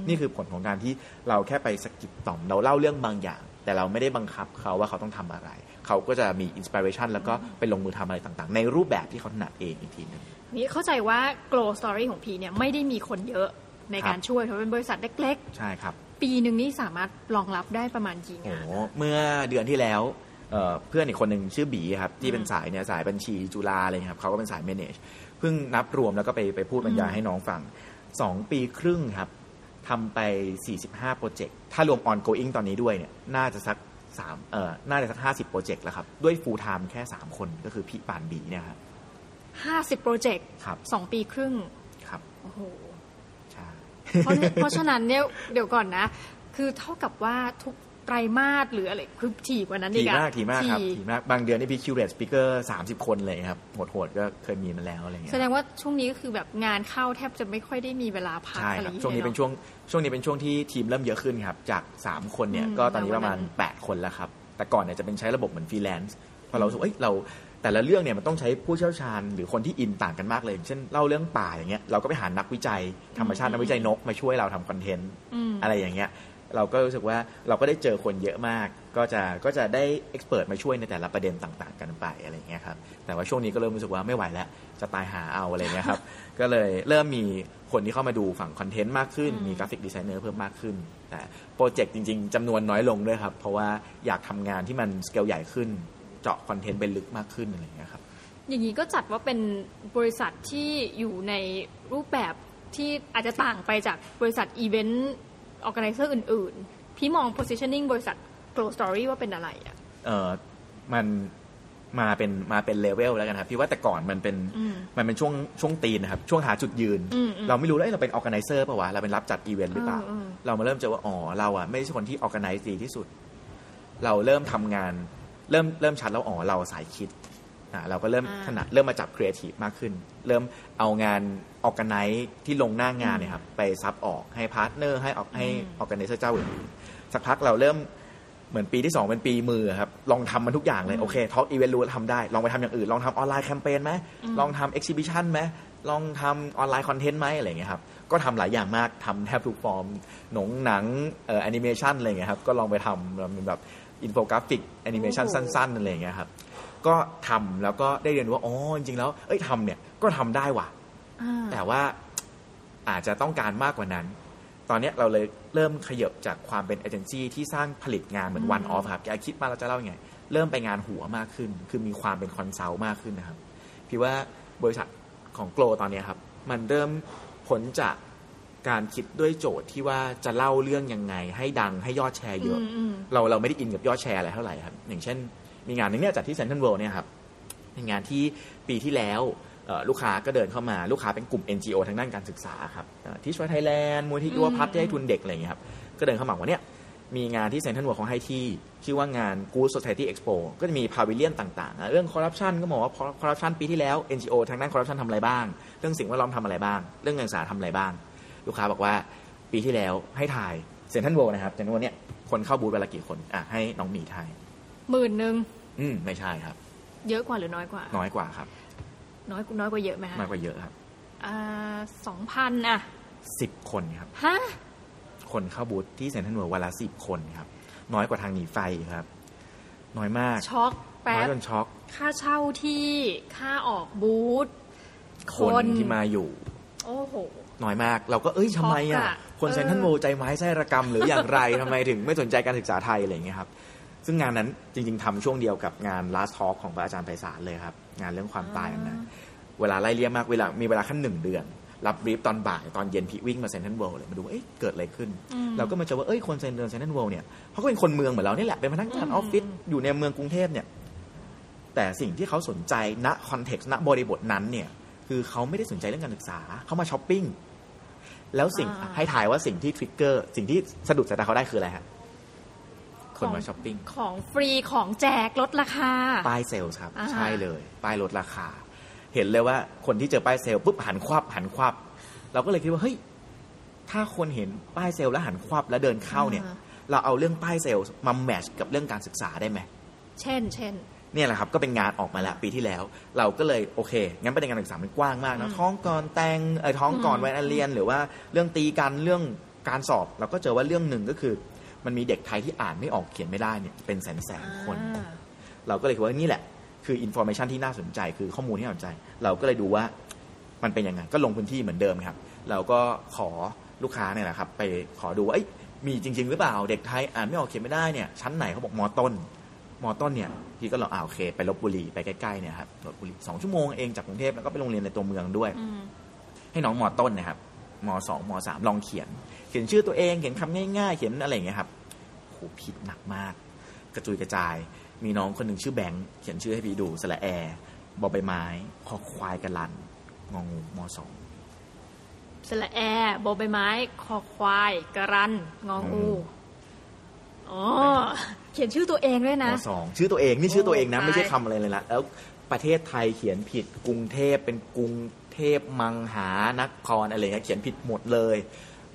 บนี่คือผลของการที่เราแค่ไปสกิปต่อมเราเล่าเรื่องบางอย่างแต่เราไม่ได้บังคับเขาว่าเขาต้องทำอะไรเขาก็จะมีอินสปิเรชันแล้วก็ไปลงมือทำอะไรต่างๆในรูปแบบที่เขาถนัดเองอีกทีนึงนี่เข้าใจว่า Glow Story ของพีเนี่ยไม่ได้มีคนเยอะในการช่วยเพราะเป็นบริษัทเล็กๆใช่ครับปีนึงนี่สามารถรองรับได้ประมาณกี่งานเมื่อเดือนที่แล้วเพื่อนอีกคนนึงชื่อบีครับที่เป็นสายเนี่ยสายบัญชีจุฬาอะไรครับเขาก็เป็นสาย manage เพิ่งนับรวมแล้วก็ไปพูดบรรยายให้น้องฟัง2ปีครึ่งครับทำไป45โปรเจกต์ถ้ารวม ongoing ตอนนี้ด้วยเนี่ยน่าจะสัก50โปรเจกต์แล้วครับด้วย full time แค่3คนก็คือพี่ปานบีเนี่ยครับ50โปรเจกต์ครับ2ปีครึ่งครับโอ้โหใช่ เพราะฉะนั้นเนี่ยเดี๋ยวก่อนนะคือเท่ากับว่าทุกไตรมาสหรืออะไรคือถี่กว่านั้นอีกอ่ะถี่มากครับถี่มากบางเดือนนี่พี่คิวเรตสปีกเกอร์30คนเลยครับโหดๆก็เคยมีมาแล้วอะไรเงี้ยแสดงว่าช่วงนี้ก็คือแบบงานเข้าแทบจะไม่ค่อยได้มีเวลาพักอะไรช่วงนี้เป็นช่วงที่ทีมเริ่มเยอะขึ้นครับจาก3คนเนี่ยก็ตอนนี้ประมาณ8คนแล้วครับแต่ก่อนเนี่ยจะเป็นใช้ระบบเหมือนฟรีแลนซ์พอเราสึกเราแต่ละเรื่องเนี่ยมันต้องใช้ผู้เชี่ยวชาญหรือคนที่อินต่างกันมากเลยเช่นเล่าเรื่องป่าอย่างเงี้ยเราก็ไปหานักวิจัยธรรมชาตินักวิจัยนกมาช่วยเราทำคอนเทนต์อะไรอย่างเงี้ยเราก็รู้สึกว่าเราก็ได้เจอคนเยอะมากก็จะได้เอ็กซ์เพิร์ทมาช่วยในแต่ละประเด็นต่างๆกันไปอะไรอย่างเงี้ยครับแต่ว่าช่วงนี้ก็เริ่มรู้สึกว่าไม่ไหวแล้วจะตายหาเอาอะไรเงี้ยครับ ก็เลยเริ่มมีคนที่เข้ามาดูฝั่งคอนเทนต์มากขึ้น มีกราฟิกดีไซเนอร์เพิ่มมากขึ้นแต่โปรเจกต์จริงๆจำนวนน้อยลงด้วยครับเพราะว่าอยากทำงานที่มันสเกลใหญ่ขึ้นเจาะคอนเทนต์ไปลึกมากขึ้นอะไรอย่างเงี้ยครับอย่างนี้ก็จัดว่าเป็นบริษัทที่อยู่ในรูปแบบที่อาจจะต่างไปจากบริษัทอีเวนต์organizer อื่นๆพี่มอง positioning บริษัท Glow Story ว่าเป็นอะไรอ่ะมันมาเป็นเลเวลแล้วกันครับพี่ว่าแต่ก่อนมันเป็นช่วงตีนนะครับช่วงหาจุดยืนเราไม่รู้เลยเราเป็น organizer ป่ะวะเราเป็นรับจัดอีเวนต์หรือเปล่าเรามาเริ่มเจอว่าอ๋อเราอ่ะไม่ใช่คนที่ organize ดีที่สุดเราเริ่มทำงานเริ่มชัดแล้วอ๋อเราสายคิดเราก็เริ่มถนัดเริ่มมาจับ creative มากขึ้นเริ่มเอางานorganize ที่ลงหน้างานเนี่ยครับไปซับออกให้พาร์ทเนอร์ให้ organizer เจ้าอื่นสักพักเราเริ่มเหมือนปีที่2เป็นปีมือครับลองทำมันทุกอย่างเลยโอเค Talk Event รู้ทำได้ลองไปทำอย่างอื่นลองทำออนไลน์แคมเปญไหมลองทำ exhibition ไหมลองทำออนไลน์คอนเทนต์ไหมอะไรเงี้ยครับก็ทำหลายอย่างมากทำแทบทุกฟอร์มหนังanimation อะไรเงี้ยครับก็ลองไปทำแบบอินโฟกราฟิก animation สั้นๆอะไรเงี้ยครับก็ทำแล้วก็ได้เรียนรู้ว่าอ๋อจริงๆแล้วเอ้ยทำเนี่ยก็ทำได้ว่ะแต่ว่าอาจจะต้องการมากกว่านั้นตอนนี้เราเลยเริ่มขยับจากความเป็นเอเจนซี่ที่สร้างผลิตงานเหมือน one off ครับแกคิดมาเราจะเล่ายังไงเริ่มไปงานหัวมากขึ้นคือมีความเป็นคอนซัลท์มากขึ้นนะครับพี่ว่าบริษัทของโกลตอนนี้ครับมันเริ่มผลจากการคิดด้วยโจทย์ที่ว่าจะเล่าเรื่องยังไงให้ดังให้ยอดแชร์เยอะเราไม่ได้อินกับยอดแชร์อะไรเท่าไหร่ครับอย่างเช่นมีงานนึงเนี่ยจัดที่เซ็นทรัลเวิลด์เนี่ยครับเป็นงานที่ปีที่แล้วลูกค้าก็เดินเข้ามาลูกค้าเป็นกลุ่ม NGO ทางด้านการศึกษาครับTeach for Thailand มูลที่ว่าพัฒน์ที่ให้ทุนเด็กอะไรอย่างนี้ครับก็เดินเข้ามาว่าเนี่ยมีงานที่เซ็นทรัลเวิลด์ของให้ที่ชื่อว่างาน Good Society Expo ก็จะมีพาวิเลียนต่างๆเรื่องคอร์รัปชันก็บอกว่าคอร์รัปชันปีที่แล้ว NGO ทางด้านคอร์รัปชันทำอะไรบ้างเรื่องสิ่งแวดล้อมทำอะไรบ้างเรื่องการศึกษาทำอะไรบ้างลูกค้าบอกว่าปีที่แล้วให้ถ่ายเซ็นทรัลเวิลด์นะครับแต่วันนี้คนเข้าบูธเวลากี่คนให้น้องหมีถ่าย 10,000 ไม่ใช่ครับเยอะกว่าหรือน้อยกว่าน้อยกว่าครับน้อยกว่าเยอะไหมคะน้อยกว่าเยอะครับ2,000 10 คนครับฮะคนเข้าบูธที่เซ็นทรัลเวิลด์วันละ10คนครับน้อยกว่าทางหนีไฟครับน้อยมากช็อกแป๊บน้อยจนช็อกค่าเช่าที่ค่าออกบูธคนที่มาอยู่โอ้โหน้อยมากเราก็เอ้ยทำไมคนเซ็นทรัลเวิลด์ใจไม้ไส้ระกำหรืออย่างไรทำไมถึงไม่สนใจการศึกษาไทยอะไรอย่างเงี้ยครับซึ่งงานนั้นจริงๆทำช่วงเดียวกับงาน Last Talk ของพระอาจารย์ไพศาลเลยครับงานเรื่องความตายนะเวลาไล่เลี่ยมากมีเวลาขั้น1เดือนรับบรีฟตอนบ่ายตอนเย็นพี่วิ่งมาเซ็นทรัลเวิลด์เลยมาดูเกิดอะไรขึ้นเราก็มาเจอว่าคนเซ็นทรัลเวิลด์เนี่ยเขาก็เป็นคนเมืองเหมือนเรานี่แหละเป็นพนักงานออฟฟิศอยู่ในเมืองกรุงเทพเนี่ยแต่สิ่งที่เขาสนใจณคอนเท็กซ์ณบริบทนั้นเนี่ยคือเขาไม่ได้สนใจเรื่องการศึกษาเขามาช้อปปิ้งแล้วสิ่งให้ถ่ายว่าสิ่งที่ทริกเกอร์สิ่งที่สะดุดสายตาเขาได้คืออะไรฮะคนมาช้อปปิ้งของฟรีของแจกลดราคาป้ายเซลครับใช่เลยป้ายลดราคาเห็นเลยว่าคนที่เจอป้ายเซลปุ๊บหันควับเราก็เลยคิดว่าเฮ้ยถ้าคนเห็นป้ายเซลแล้วหันควับแล้วเดินเข้าเนี่ยเราเอาเรื่องป้ายเซลมาแมทช์กับเรื่องการศึกษาได้ไหมเช่นเนี่ยแหละครับก็เป็นงานออกมาแล้วปีที่แล้วเราก็เลยโอเคงั้นประเด็นการศึกษามันกว้างมากนะท้องก่อนแต่งท้องก่อนวัยเรียนหรือว่าเรื่องตีกันเรื่องการสอบเราก็เจอว่าเรื่องนึงก็คือมันมีเด็กไทยที่อ่านไม่ออกเขียนไม่ได้เนี่ยเป็นแสนคนเราก็เลยคิดว่านี่แหละคืออินฟอร์เมชันที่น่าสนใจคือข้อมูลที่น่าสนใจเราก็เลยดูว่ามันเป็นยังไงก็ลงพื้นที่เหมือนเดิมครับเราก็ขอลูกค้าเนี่ยแหละครับไปขอดูว่ามีจริงๆหรือเปล่าเด็กไทยอ่านไม่ออกเขียนไม่ได้เนี่ยชั้นไหนเขาบอกม.ต้นเนี่ยพี่ก็ลองโอเคไปลพบุรีไปใกล้ๆเนี่ยครับลพบุรี2ชั่วโมงเองจากกรุงเทพแล้วก็ไปโรงเรียนในตัวเมืองด้วยให้น้องม.ต้นนะครับม.2 ม.3 ลองเขียนชื่อตัวเองเขียนคำง่ายๆเขียนอะไรอย่างเงี้ยครับโหผิดหนักมากกระจุยกระจายมีน้องคนหนึ่งชื่อแบงค์เขียนชื่อให้พี่ดูสระแอบอใบไม้คอควายกระลันงองูม.2 สระแอโบใบไม้คอควายกรันงองูอ๋อเขียนชื่อตัวเองด้วยนะสองชื่อตัวเองนี่ชื่อตัวเองนะไม่ใช่คำอะไรเลยละแล้วประเทศไทยเขียนผิดกรุงเทพเป็นกรุงเทพมังหานครอะไรเงี้ยเขียนผิดหมดเลย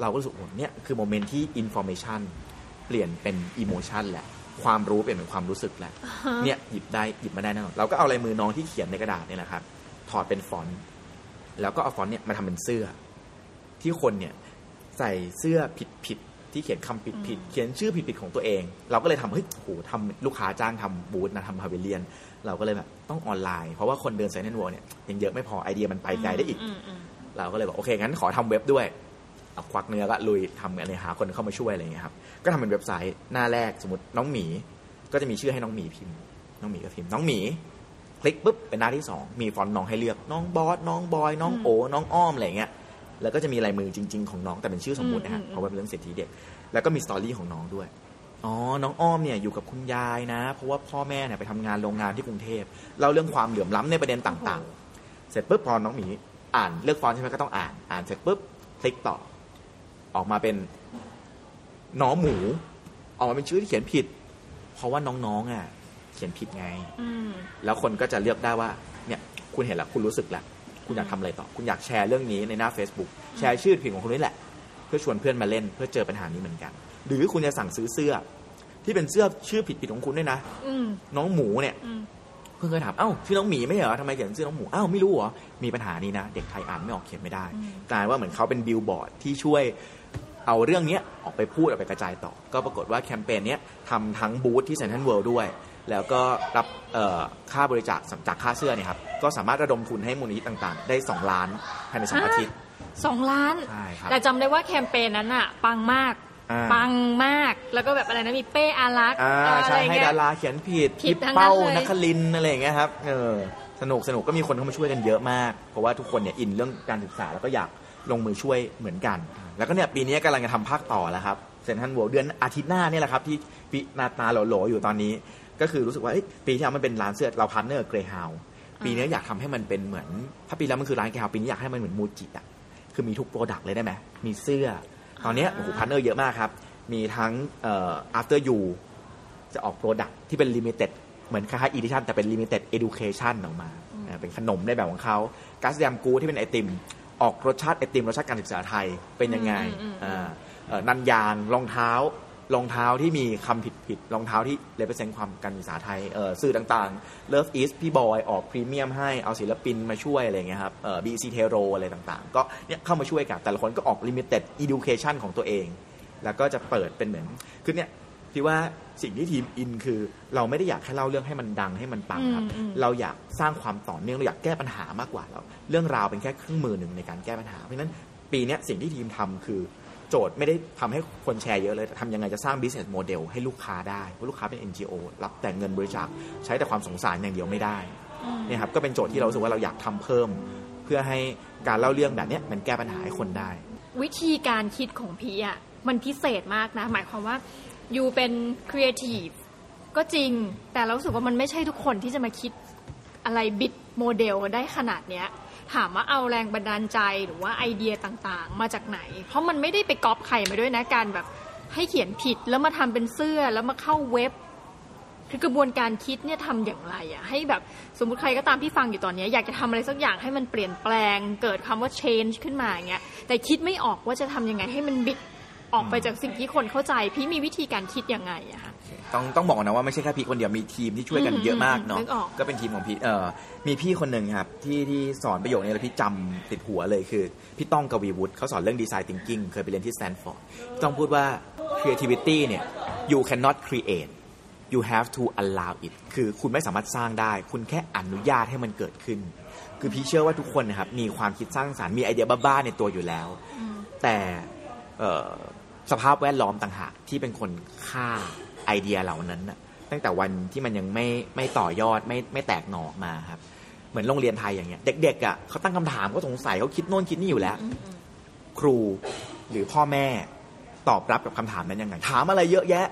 เราก็รู้สึกว่าเนี่ยคือโมเมนต์ที่ information เปลี่ยนเป็น emotion แหละความรู้เปลี่ยนเป็นความรู้สึกแหละเนี่ยหยิบได้หยิบมาได้นะเราก็เอาลายมือน้องที่เขียนในกระดาษนี่แหละครับถอดเป็นฟอนต์แล้วก็เอาฟอนต์เนี่ยมาทำเป็นเสื้อที่คนเนี่ยใส่เสื้อผิดที่เขียนคำผิดเขียนชื่อผิดของตัวเองเราก็เลยทำเฮ้ยโหทำลูกค้าจ้างทำบูธนะทำพาวิเลียนเราก็เลยแบบต้องออนไลน์เพราะว่าคนเดินไซเนนวัวเนี่ยยังเยอะไม่พอไอเดียมันไปไกลได้อีกเราก็เลยบอกโอเคงั้นขอทำเว็บด้วยเอาควักเนื้อก็ลุยทำกันเลยหาคนเข้ามาช่วยอะไรอย่างเงี้ยครับก็ทำเป็นเว็บไซต์หน้าแรกสมมติน้องหมีก็จะมีชื่อให้น้องหมีพิมพ์น้องหมีก็พิมพ์น้องหมีคลิกปุ๊บเป็นหน้าที่สองมีฟอนต์น้องให้เลือกน้องบอสน้องบอยน้องโอน้องอ้อมอะไรอย่างเงี้ยแล้วก็จะมีลายมือจริงๆของน้องแต่เป็นชื่อสมมุตินะฮะเพราะว่าเป็นเรื่องสิทธิเด็กแล้วก็มีสตอรี่ของน้องด้วยอ๋อน้องอ้อมเนี่ยอยู่กับคุณยายนะเพราะว่าพ่อแม่เนี่ยไปทำงานโรงงานที่กรุงเทพเล่าเรื่องความเหลื่อมล้ำในประเด็นต่างๆเสร็จปุ๊บพอน้องหมีอ่านเลือกฟอนต์ใช่ไหมก็ต้องอ่านเสร็จปุ๊บคลิกต่อออกมาเป็นน้องหมูออกมาเป็นชื่อที่เขียนผิดเพราะว่าน้องๆอ่ะเขียนผิดไงแล้วคนก็จะเลือกได้ว่าเนี่ยคุณเห็นแล้วคุณรู้สึกแล้วคุณอยากทำอะไรต่อคุณอยากแชร์เรื่องนี้ในหน้า Facebook แชร์ชื่อผิดของคนนี้แหละเพื่อชวนเพื่อนมาเล่นเพื่อเจอปัญหานี้เหมือนกันหรือคุณจะสั่งซื้อเสื้อที่เป็นเสื้อชื่อผิดของคุณด้วยนะน้องหมูเนี่ยเพื่อนเคยถามเอ้าชื่อน้องหมีไม่เหรอทำไมเขียนชื่อน้องหมูเอ้าไม่รู้เหรอมีปัญหานี้นะเด็กไทยอ่านไม่ออกเขียนไม่ได้กลายว่าเหมือนเขาเป็นบิลบอร์ดที่ช่วยเอาเรื่องนี้ออกไปพูดออกไปกระจายต่อก็ปรากฏว่าแคมเปญนี้ทำทั้งบูธที่เซ็นทรัลเวิลด์ด้วยแล้วก็รับค่าบริจาคจากค่าเสื้อเนี่ยครับก็สามารถระดมทุนให้มูลนิธิต่างๆได้2ล้านภายใน2อาทิตย์2ล้านใช่ครับแต่จำได้ว่าแคมเปญนั้นน่ะปังมากแล้วก็แบบอะไรนะมีเป้อารักษ์อะไรเงี้ยให้ดาราเขียนผิดเป้านักคลินอะไรอย่างเงี้ยครับสนุกก็มีคนเข้ามาช่วยกันเยอะมากเพราะว่าทุกคนเนี่ยอินเรื่องการศึกษาแล้วก็อยากลงมือช่วยเหมือนกันแล้วก็เนี่ยปีนี้กำลังจะทำภาคต่อแล้วครับเซ็นทรัลเวิลด์เดือนอาทิตย์หน้าเนี่ยแหละครับที่พี่นาตาหล่อๆอยู่ตอนนี้ก็คือรู้สึกว่าปีที่แล้วมันเป็นร้านเสื้อเราพาร์ทเนอร์เกรย์ฮาวปีนี้อยากทำให้มันเป็นเหมือนถ้าปีแล้วมันคือร้านเกรย์ฮาวปีนี้อยากให้มันเหมือนมูจิอ่ะคือมีทุกโปรดักต์เลยได้ไหมมีเสื้อตอนนี้โอ้โหพาร์ทเนอร์เยอะมากครับมีทั้งafter you จะออกโปรดักต์ที่เป็นลิมิเต็ดเหมือนคล้ายๆ edition แต่เป็นลิมิเต็ด education ออกมาเป็นขนมในแบบของเขากัสแยมกูที่เป็นไอติมออกรสชาติไอติมรสชาติการศึกษาไทยเป็นยังไงนันยางรองเท้าที่มีคำผิดรองเท้าที่เลเวอเซนความการศึกษาไทยสื่อต่างๆ Love Is พี่บอยออกพรีเมียมให้เอาศิลปินมาช่วยอะไรเงี้ยครับBC Hero อะไรต่างๆก็เนี่ยเข้ามาช่วยกันแต่ละคนก็ออก Limited Education ของตัวเองแล้วก็จะเปิดเป็นเหมือนคือเนี่ยพี่ว่าสิ่งที่ทีมอินคือเราไม่ได้อยากแค่เล่าเรื่องให้มันดังให้มันปังครับเราอยากสร้างความต่อเนื่องเราอยากแก้ปัญหามากกว่าเราเรื่องราวเป็นแค่เครื่องมือนึงในการแก้ปัญหาเพราะฉะนั้นปีนี้สิ่งที่ทีมทำคือโจทย์ไม่ได้ทำให้คนแชร์เยอะเลยแต่ทำยังไงจะสร้าง business model ให้ลูกค้าได้เพราะลูกค้าเป็น NGO รับแต่เงินบริจาคใช้แต่ความสงสารอย่างเดียวไม่ได้เนี่ยครับก็เป็นโจทย์ที่เรารู้สึกว่าเราอยากทำเพิ่มเพื่อให้การเล่าเรื่องแบบนี้มันแก้ปัญหาให้คนได้วิธีการคิดของพี่อ่ะมันพิเศษมากนะหมายความว่าอยู่เป็น creative ก็จริงแต่เรารู้สึกว่ามันไม่ใช่ทุกคนที่จะมาคิดอะไรบิดโมเดลได้ขนาดเนี้ยถามว่าเอาแรงบันดาลใจหรือว่าไอเดียต่างๆมาจากไหนเพราะมันไม่ได้ไปก๊อปใครมาด้วยนะการแบบให้เขียนผิดแล้วมาทำเป็นเสื้อแล้วมาเข้าเว็บคือกระบวนการคิดเนี่ยทำอย่างไรอ่ะให้แบบสมมติใครก็ตามที่ฟังอยู่ตอนนี้อยากจะทำอะไรสักอย่างให้มันเปลี่ยนแปลงเกิดคำว่า change ขึ้นมาอย่างเงี้ยแต่คิดไม่ออกว่าจะทำยังไงให้มันบิดออกไปจากสิ่งที่คนเข้าใจพี่มีวิธีการคิดยังไงอ่ะต้องบอกนะว่าไม่ใช่แค่พี่คนเดียวมีทีมที่ช่วยกันเยอะมากเนาะก็เป็นทีมของพี่มีพี่คนหนึ่งครับที่สอนประโยคนี้แล้วพี่จำติดหัวเลยคือพี่ต้องกวีวุฒิเขาสอนเรื่อง design thinking เคยไปเรียนที่ Stanford ต้องพูดว่า creativity เนี่ย you cannot create you have to allow it คือคุณไม่สามารถสร้างได้คุณแค่อนุญาตให้มันเกิดขึ้นคือพี่เชื่อว่าทุกคนนะครับมีความคิดสร้างสรรค์มีไอเดียบ้าๆในตัวอยู่แล้วแต่สภาพแวดล้อมต่างหากที่เป็นคนฆ่าไอเดียเหล่านั้นน่ะตั้งแต่วันที่มันยังไม่ต่อยอดไม่แตกหน่อออกมาครับเหมือนโรงเรียนไทยอย่างเงี้ยเด็กๆอ่ะเขาตั้งคำถามเขาสงสัยเขาคิดโน่นคิดนี่อยู่แล้วครูหรือพ่อแม่ตอบรับกับคำถามนั้นยังไงถามอะไรเยอะแยะ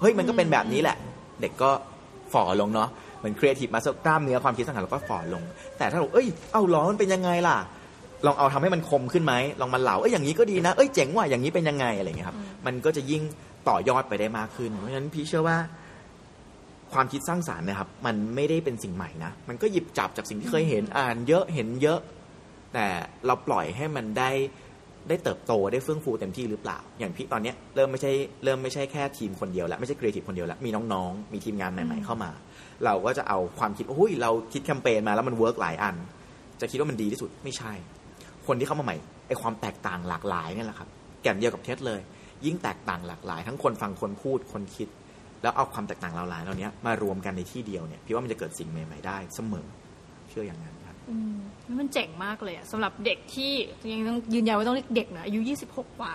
เฮ้ยมันก็เป็นแบบนี้แหละเด็กก็ฝ่อลงเนาะเหมือนครีเอทีฟมากล้ามเนื้อความคิดสร้างสรรค์เราก็ฝ่อลงแต่ถ้าเราเอ้ยเอาล้อมันเป็นยังไงล่ะ ลองเอาทำให้มันคมขึ้นไหมลองมันเหลาอย่างนี้ก็ดีนะเจ๋งว่ะอย่างนี้เป็นยังไงอะไรเงี้ยครับมันก็จะยิ่งต่อยอดไปได้มากขึ้นเพราะฉะนั้นพี่เชื่อว่าความคิดสร้างสรรค์นะครับมันไม่ได้เป็นสิ่งใหม่นะมันก็หยิบจับจากสิ่งที่เคยเห็นอ่านเยอะเห็นเยอะแต่เราปล่อยให้มันได้เติบโตได้เฟื่องฟูเต็มที่หรือเปล่าอย่างพี่ตอนนี้เริ่มไม่ใช่แค่ทีมคนเดียวแล้วไม่ใช่ครีเอทีฟคนเดียวแล้วมีน้องๆมีทีมงานใหม่ๆเข้ามาเราก็จะเอาความคิดเราคิดแคมเปญมาแล้วมันเวิร์กหลายอันจะคิดว่ามันดีที่สุดไม่ใช่คนที่เข้ามาใหม่ไอความแตกต่างหลากหลายนี่แหละครับแก่นเดียวกับเทสเลยยิ่งแตกต่างหลากหลายทั้งคนฟังคนพูดคนคิดแล้วเอาความแตกต่างหลากหลายเหล่านี้มารวมกันในที่เดียวเนี่ยพี่ว่ามันจะเกิดสิ่งใหม่ๆได้เสมอเชื่ออย่างนั้นครับมันเจ๋งมากเลยอ่ะสำหรับเด็กที่ยังต้องยืนยันว่าต้องเรียกเด็กนะอายุ26กว่า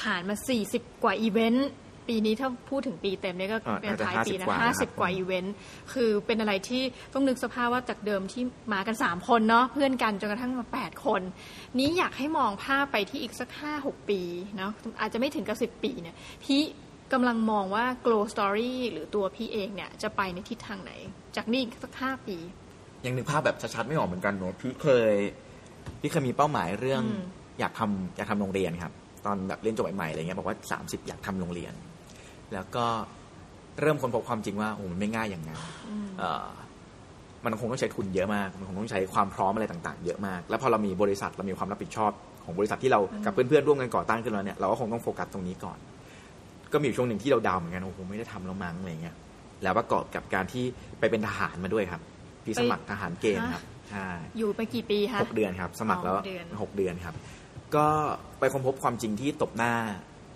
ผ่านมา40กว่าอีเวนต์ปีนี้ถ้าพูดถึงปีเต็มเนี่ยก็เป็นท้ายปีนะ50กว่าอีเวนต์คือเป็นอะไรที่ต้องนึกสภาพว่าจากเดิมที่มากัน3คนเนาะเพื่อนกันจนกระทั่งมา8คนนี้อยากให้มองภาพไปที่อีกสัก 5-6 ปีเนาะอาจจะไม่ถึงกับ10ปีเนี่ยพี่กำลังมองว่า Glow Story หรือตัวพี่เองเนี่ยจะไปในทิศทางไหนจากนี้อีกสัก5ปียังนึกภาพแบบชัดๆไม่ออกเหมือนกันเนาะพี่เคยมีเป้าหมายเรื่องอยากทำโรงเรียนครับตอนแบบเรียนจบใหม่ๆอะไรเงี้ยบอกว่า30อยากทำโรงเรียนแล้วก็เริ่มค้นพบความจริงว่าโอ้มันไม่ง่ายอย่างนั้นมันคงต้องใช้ทุนเยอะมากมันคงต้องใช้ความพร้อมอะไรต่างๆเยอะมากแล้วพอเรามีบริษัทเรามีความรับผิดชอบของบริษัทที่เรากับเพื่อนๆร่วมกันก่อตั้งขึ้นแล้วเนี่ยเราก็คงต้องโฟกัสตรงนี้ก่อนก็มีช่วงหนึ่งที่เราดาวเหมือนกันโอ้โหไม่ได้ทำแล้วมั้งอะไรเงี้ยแล้วประกอบกับการที่ไปเป็นทหารมาด้วยครับพี่สมัครทหารเกณฑ์ครับใช่อยู่ไปกี่ปีคะ6 เดือนครับสมัครแล้ว6 เดือนครับก็ไปค้นพบความจริงที่ตบหน้า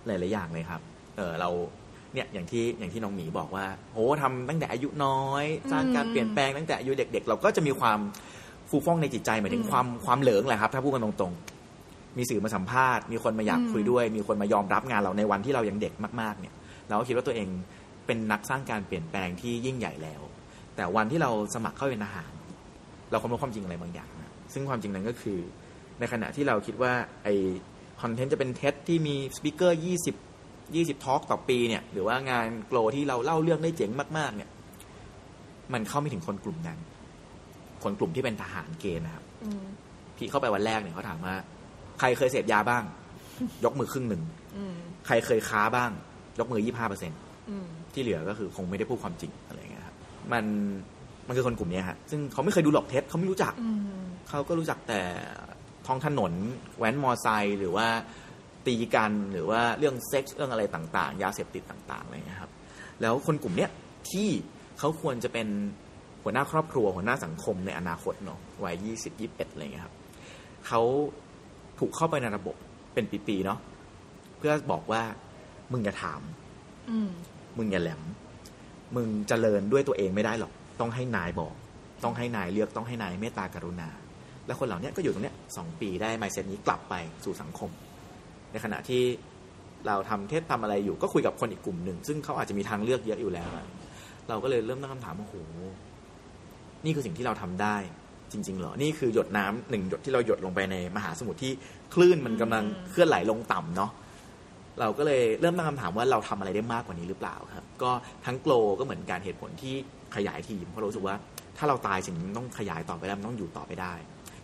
หลายๆอย่างเลยครับเราเนี่ยอย่างที่น้องหมีบอกว่าโหทำตั้งแต่อายุน้อยสร้างการเปลี่ยนแปลงตั้งแต่อายุเด็กๆเราก็จะมีความฟูฟ่องในจิตใจหมายถึงความเหลิงแหละครับถ้าพูดกันตรงๆมีสื่อมาสัมภาษณ์มีคนมาอยากคุยด้วยมีคนมายอมรับงานเราในวันที่เรายังเด็กมากๆเนี่ยเราก็คิดว่าตัวเองเป็นนักสร้างการเปลี่ยนแปลงที่ยิ่งใหญ่แล้วแต่วันที่เราสมัครเข้าเป็นทหารเราค้นพบความจริงอะไรบางอย่างนะซึ่งความจริงนั้นก็คือในขณะที่เราคิดว่าไอคอนเทนต์จะเป็นเทสที่มีสปีกเกอร์20 Talk ต่อปีเนี่ยหรือว่างานโกลที่เราเล่าเรื่องได้เจ๋งมากๆเนี่ยมันเข้าไม่ถึงคนกลุ่มนั้นคนกลุ่มที่เป็นทหารเกณฑ์นะครับพี่เข้าไปวันแรกเนี่ยเขาถามว่าใครเคยเสพยาบ้างยกมือครึ่งหนึ่งใครเคยค้าบ้างยกมือ 25% ที่เหลือก็คือคงไม่ได้พูดความจริงอะไรอย่างเงี้ยครับมันคือคนกลุ่มนี้ฮะซึ่งเขาไม่เคยดูหรอกเทปเขาไม่รู้จักเขาก็รู้จักแต่ท้องถนนแว้นมอไซค์หรือว่าตีกันหรือว่าเรื่องเซ็กส์เรื่องอะไรต่างๆยาเสพติดต่างๆอะไรเงี้ยครับแล้วคนกลุ่มเนี้ยที่เขาควรจะเป็นหัวหน้าครอบครัวหัวหน้าสังคมในอนาคตเนาะวัย20-21อะไรเงี้ยครับเขาถูกเข้าไปในระบบเป็นปีๆเนาะเพื่อบอกว่ามึงอย่าถามมึงอย่าแหลมมึงเจริญด้วยตัวเองไม่ได้หรอกต้องให้นายบอกต้องให้นายเลือกต้องให้นายเมตตากรุณาและคนเหล่านี้ก็อยู่ตรงเนี้ย2ปีได้ mindset นี้กลับไปสู่สังคมในขณะที่เราทำเทศทำอะไรอยู่ก็คุยกับคนอีกกลุ่มหนึ่งซึ่งเขาอาจจะมีทางเลือกเยอะอยู่แล้วเราก็เลยเริ่มตั้งคำถามว่าโหนี่คือสิ่งที่เราทำได้จริงๆเหรอนี่คือหยดน้ำ1 หยดที่เราหยดลงไปในมหาสมุทรที่คลื่นมันกำลังเคลื่อนไหลลงต่ำเนาะเราก็เลยเริ่มตั้งคำถามว่าเราทำอะไรได้มากกว่านี้หรือเปล่าครับก็ทั้งโกลก็เหมือนการเหตุผลที่ขยายทีมเพราะรู้สึกว่าถ้าเราตายสิ่งนี้ต้องขยายต่อไปได้มันต้องอยู่ต่อไปได้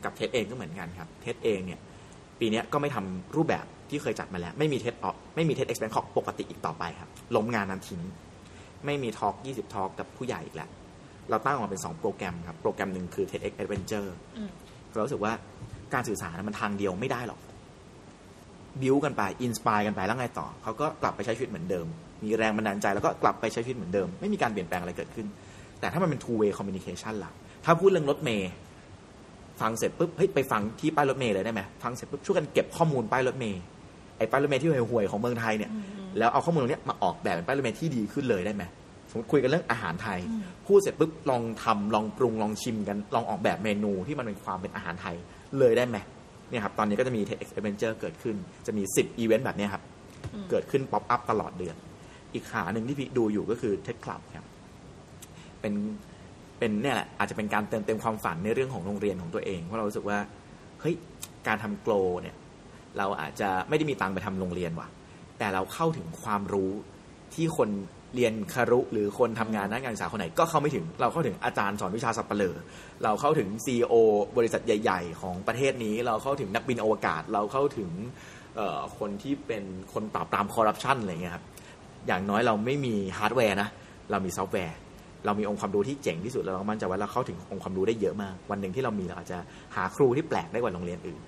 กับเทสเองก็เหมือนกันครับเทสเองเนี่ยปีนี้ก็ไม่ทำรูปแบบที่เคยจัดมาแล้วไม่มีTEDx Bangkok ปกติอีกต่อไปครับล้มงานนั้นทิ้งไม่มี Talk 20 Talk กับผู้ใหญ่อีกแล้วเราตั้งออกมาเป็น2โปรแกรมครับโปรแกรมหนึ่งคือ TEDx Adventure เรารู้สึกว่าการสื่อสารมันทางเดียวไม่ได้หรอกบิ้วกันไปอินสปายกันไปแล้วไงต่อเขาก็กลับไปใช้ชีวิตเหมือนเดิมมีแรงบันดาลใจแล้วก็กลับไปใช้ชีวิตเหมือนเดิมไม่มีการเปลี่ยนแปลงอะไรเกิดขึ้นแต่ถ้ามันเป็น two way communication ล่ะถ้าพูดเรื่องรถเมล์ฟังเสร็จปุ๊บเฮ้ยไปฟังที่ป้ายรถเมล์เลยได้ไหมฟังเสร็จปุ๊บช่วยกันเก็บข้อมูลป้ายรถเมล์ไอ้ป้ายรถเมล์ที่ห่วยๆของเมืองไทยเนี่ยแล้วเอาข้อมูลตรงนี้มาออกแบบเป็นป้ายรถเมล์ที่ดีขึ้นเลยได้ไหมสมมติคุยกันเรื่องอาหารไทยพูดเสร็จปุ๊บลองทำลองปรุงลองชิมกันลองออกแบบเมนูที่มันเป็นความเป็นอาหารไทยเลยได้ไหมเนี่ยครับตอนนี้ก็จะมี TEDx Adventure เกิดขึ้นจะมี10อีเวนต์แบบนี้ครับเกิดขึ้นป๊อปอัพตลอดเดือนอีกขานึงที่พี่ดูอยู่ก็คือ TED Club ครับเป็นเนี่ยแหละอาจจะเป็นการเติมเต็มความฝันในเรื่องของโรงเรียนของตัวเองเพราะเรารู้สึกว่าเฮ้ยการทำโกลเนี่ยเราอาจจะไม่ได้มีตังค์ไปทำโรงเรียนว่ะแต่เราเข้าถึงความรู้ที่คน เรียนคารุหรือคนทำงานด้านการศึกษาคนไหนก็เข้าไม่ถึงเราเข้าถึงอาจารย์สอนวิชาสับเปลือเราเข้าถึง CEO บริษัทใหญ่ๆของประเทศนี้เราเข้าถึงนักบินอวกาศเราเข้าถึงคนที่เป็นคนปราบปรามคอร์รัปชันอะไรเงี้ยครับอย่างน้อยเราไม่มีฮาร์ดแวร์นะเรามีซอฟต์แวร์เรามีองค์ความรู้ที่เจ๋งที่สุดแล้วเรามั่นใจว่าเราเข้าถึงองค์ความรู้ได้เยอะมากวันหนึ่งที่เรามีเราอาจจะหาครูที่แปลกได้กว่าโรงเรียนอื่น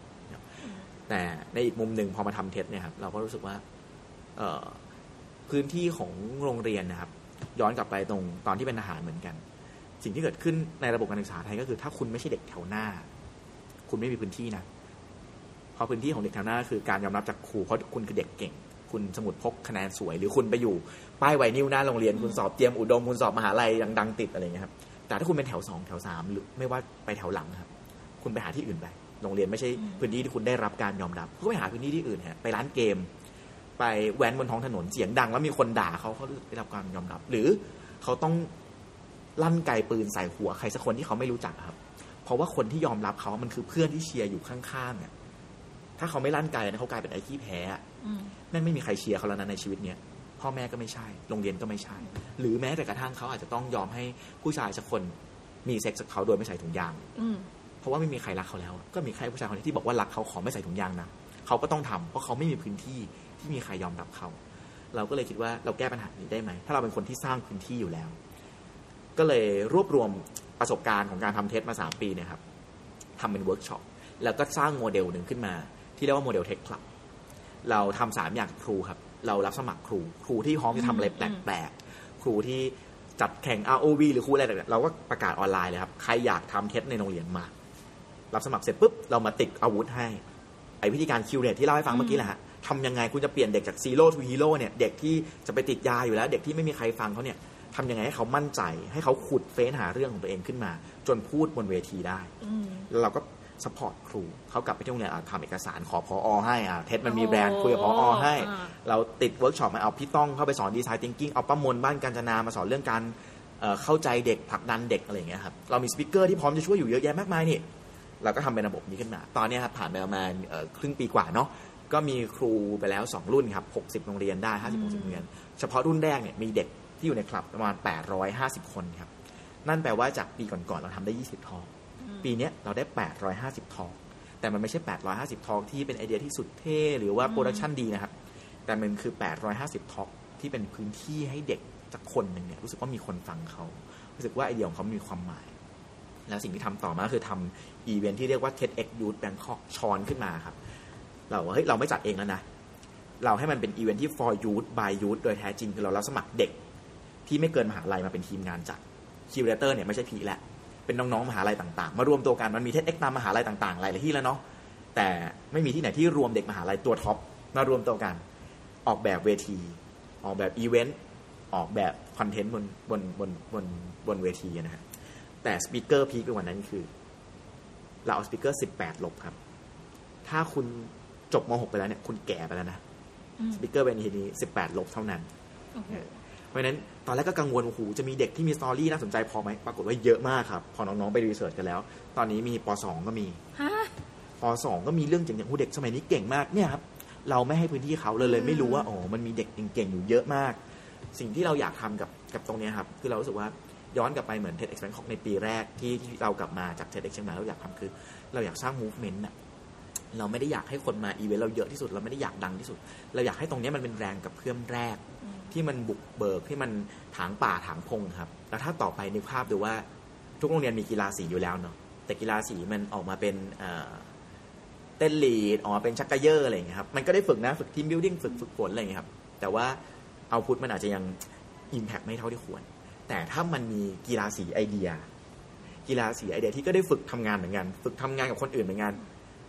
แต่ในอีกมุมนึงพอมาทำเทสเนี่ยครับเราก็รู้สึกว่าพื้นที่ของโรงเรียนนะครับย้อนกลับไปตรงตอนที่เป็นทหารเหมือนกันสิ่งที่เกิดขึ้นในระบบการศึกษาไทยก็คือถ้าคุณไม่ใช่เด็กแถวหน้าคุณไม่มีพื้นที่นะเพราะพื้นที่ของเด็กแถวหน้าคือการยอมรับจากครูเพราะคุณคือเด็กเก่งคุณสมุดพกคะแนนสวยหรือคุณไปอยู่ป้ายไวนิ้วหน้าโรงเรียนคุณสอบเตรียมอุดมคุณสอบมหาลัยดังๆติดอะไรเงี้ยครับแต่ถ้าคุณเป็นแถว2แถว3หรือไม่ว่าไปแถวหลังครับคุณไปหาที่อื่นไปโรงเรียนไม่ใช่พื้นที่ที่คุณได้รับการยอมรับก็ไปหาพื้นที่ที่อื่นฮะไปร้านเกมไปแว้นบนท้องถนนเสียงดังแล้วมีคนด่าเขาได้รับการยอมรับหรือเขาต้องลั่นไกปืนใส่หัวใครสักคนที่เขาไม่รู้จักครับเพราะว่าคนที่ยอมรับเขามันคือเพื่อนที่เชียร์อยู่ข้างๆเนี่ยถ้าเขาไม่ลั่นไกนะเขากลายเป็นไอ้ขี้แพ้นั่นไม่มีใครเชียร์เขาแล้วนะในชีวิตเนี้ยพ่อแม่ก็ไม่ใช่โรงเรียนก็ไม่ใช่หรือแม้แต่กระทั่งเขาอาจจะต้องยอมให้ผู้ชายสักคนมีเซ็กซ์กับเขาโดยไม่ใส่ถุงยางเพราะว่าไม่มีใครรักเขาแล้วก็มีใครผู้ชายคนนี้ที่บอกว่ารักเขาขอไม่ใส่ถุงยางนะเขาก็ต้องทำเพราะเขาไม่มีพื้นที่ที่มีใครยอมรับเขาเราก็เลยคิดว่าเราแก้ปัญหานี้ได้ไหมถ้าเราเป็นคนที่สร้างพื้นที่อยู่แล้วก็เลยรวบรวมประสบการณ์ของการทำเทสมา3ปีเนี่ยครับทำเป็นเวิร์กช็อปแล้วก็สร้างโมเดลหนึ่งขึ้นมาที่เรียกว่าโมเดลเทคคลับเราทำ3อย่างกับครูครับเรารับสมัครครูที่พร้อมจะทำอะไรแปลกๆครูที่จัดแข่ง ROV หรือครูอะไรต่างๆเราก็ประกาศออนไลน์เลยครับใครอยากทำเทสในโรงเรียนมารับสมัครเสร็จปุ๊บเรามาติดอาวุธให้ไอ้วิธีการคิวเรทที่เล่าให้ฟังเมื่อกี้แหละฮะทำยังไงคุณจะเปลี่ยนเด็กจากซีโร่ทูฮีโร่เนี่ยเด็กที่จะไปติดยาอยู่แล้วเด็กที่ไม่มีใครฟังเขาเนี่ยทำยังไงให้เขามั่นใจให้เขาขุดเฟ้นหาเรื่องของตัวเองขึ้นมาจนพูดบนเวทีได้แล้วเราก็ซัพพอร์ตครูเขากลับไปที่โรงเรียนทำเอกสารขอผอ.ให้เทสมันมีแบรนด์คุยกับผอ.ให้เราติดเวิร์กช็อปมาเอาพี่ต้องเข้าไปสอนดีไซน์ทิงกิ้งเอาป้ามนบ้านกาญจนามาสอนเรื่องการเข้าใจเด็กผลักดันเด็กอะไรอย่างเงี้ยครับเรามีสปีกเกอร์ที่พร้อมจะช่วยอยู่เยอะแยะมากมายนี่เราก็ทำเป็นระบบนี้ขึ้นมาตอนนี้ครับผ่านไปประมาณครึ่งปีกว่าเนาะก็มีครูไปแล้ว2รุ่นครับ60โรงเรียนได้50-60โรงเรียนเฉพาะรุ่นแรกเนี่ยมีเด็กที่อยู่ในคลับประมาณ850คนครับนั่นแปลว่าจากปีก่อนๆเราทำได้20ทอล์กปีนี้เราได้850ทอล์กแต่มันไม่ใช่850ทอล์กที่เป็นไอเดียที่สุดเท่หรือว่าโปรดักชันดีนะครับแต่มันคือ850ทอล์กที่เป็นพื้นที่ให้เด็กจากคนนึงเนี่ยรู้สึกว่ามีคนฟังเขารู้สึกว่าไอเดียของเขามีความหมายแล้วสิ่งที่ทำต่อมาคือทำอีเวนท์ที่เรียกว่า TEDx Youth Bangkok ชอนขึ้นมาครับเราเฮ้ยเราไม่จัดเองแล้วนะเราให้มันเป็นอีเวนท์ที่ for youth by youth โดยแท้จริงคือเรารับสมัครเด็กที่ไม่เกินมหาลัยมาเป็นทีมงานจัดคิวเรเตอร์เนี่ยไม่ใช่พี่แหละเป็นน้องๆมหาลัยต่างๆมารวมตัวกันมันมี TEDx ตามมหาลัยต่างๆหลายที่แล้วเนาะแต่ไม่มีที่ไหนที่รวมเด็กมหาลัยตัวท็อปมารวมตัวกันออกแบบเวทีออกแบบอีเวนท์ออกแบบคอนเทนต์บนเวทีนะฮะแต่สปีกเกอร์พีคไปกว่านั้นคือเราเอาสปีกเกอร์18ลบครับถ้าคุณจบม.6 ไปแล้วเนี่ยคุณแก่ไปแล้วนะสปีกเกอร์เวทีนี้18ลบเท่านั้น okay. เพราะฉะนั้นตอนแรกก็กังวลโอ้โหจะมีเด็กที่มีสตอรี่น่าสนใจพอไหมปรากฏว่าเยอะมากครับพอน้องๆไปรีเสิร์ชกันแล้วตอนนี้มีป.2 ก็มีป.2 ก็มีเรื่องเจ๋งๆเด็กสมัยนี้เก่งมากเนี่ยครับเราไม่ให้พื้นที่เขาเลยไม่รู้ว่าอ๋อมันมีเด็กเก่งๆอยู่เยอะมากสิ่งที่เราอยากทำกับตรงนี้ครับคือเรารู้สึกว่าย้อนกลับไปเหมือน TEDx Bangkok ในปีแรกที่เรากลับมาจาก TEDx เชียงใหม่เราอยากทำคือเราอยากสร้าง movement น่ะเราไม่ได้อยากให้คนมาอีเวนต์เราเยอะที่สุดเราไม่ได้อยากดังที่สุดเราอยากให้ตรงนี้มันเป็นแรงกับเพื่อมแรกที่มันบุกเบิกที่มันถางป่าถางพงครับแล้วถ้าต่อไปนึกภาพดูว่าทุกโรงเรียนมีกีฬาสีอยู่แล้วเนาะแต่กีฬาสีมันออกมาเป็นเต้นลีดออกมาเป็นชักกะเยอร์อะไรอย่างเงี้ยครับมันก็ได้ฝึกนะฝึกทีมบิลดิ้งฝึกฝนอะไรอย่างเงี้ยครับแต่ว่าเอาท์พุตมันอาจจะยัง impact ไม่เท่าที่ควรแต่ถ้ามันมีกีฬาสีไอเดียที่ก็ได้ฝึกทำงานเหมือนกันฝึกทำงานกับคนอื่นเหมือนกัน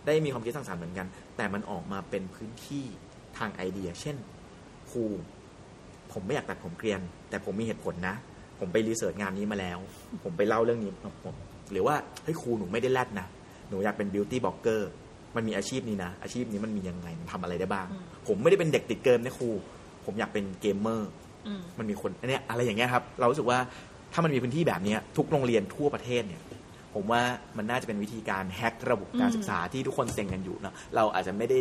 ได้มีความคิดสร้างสรรค์เหมือนกันแต่มันออกมาเป็นพื้นที่ทางไอเดียเช่นครูผมไม่อยากตัดผมเกรียนแต่ผมมีเหตุผลนะผมไปรีเสิร์ชงานนี้มาแล้วผมไปเล่าเรื่องนี้หรือว่าเฮ้ยครูหนูไม่ได้แรดนะหนูอยากเป็นบิวตี้บล็อกเกอร์มันมีอาชีพนี้นะอาชีพนี้มันมียังไงมันทำอะไรได้บ้างผมไม่ได้เป็นเด็กติดเกมนะครูผมอยากเป็นเกมเมอร์มันมีคนเนี่ยอะไรอย่างเงี้ยครับเรารู้สึกว่าถ้ามันมีพื้นที่แบบนี้ทุกโรงเรียนทั่วประเทศเนี่ย ผมว่ามันน่าจะเป็นวิธีการแฮกระบบการศึกษาที่ทุกคนเซ็งกันอยู่เนาะเราอาจจะไม่ได้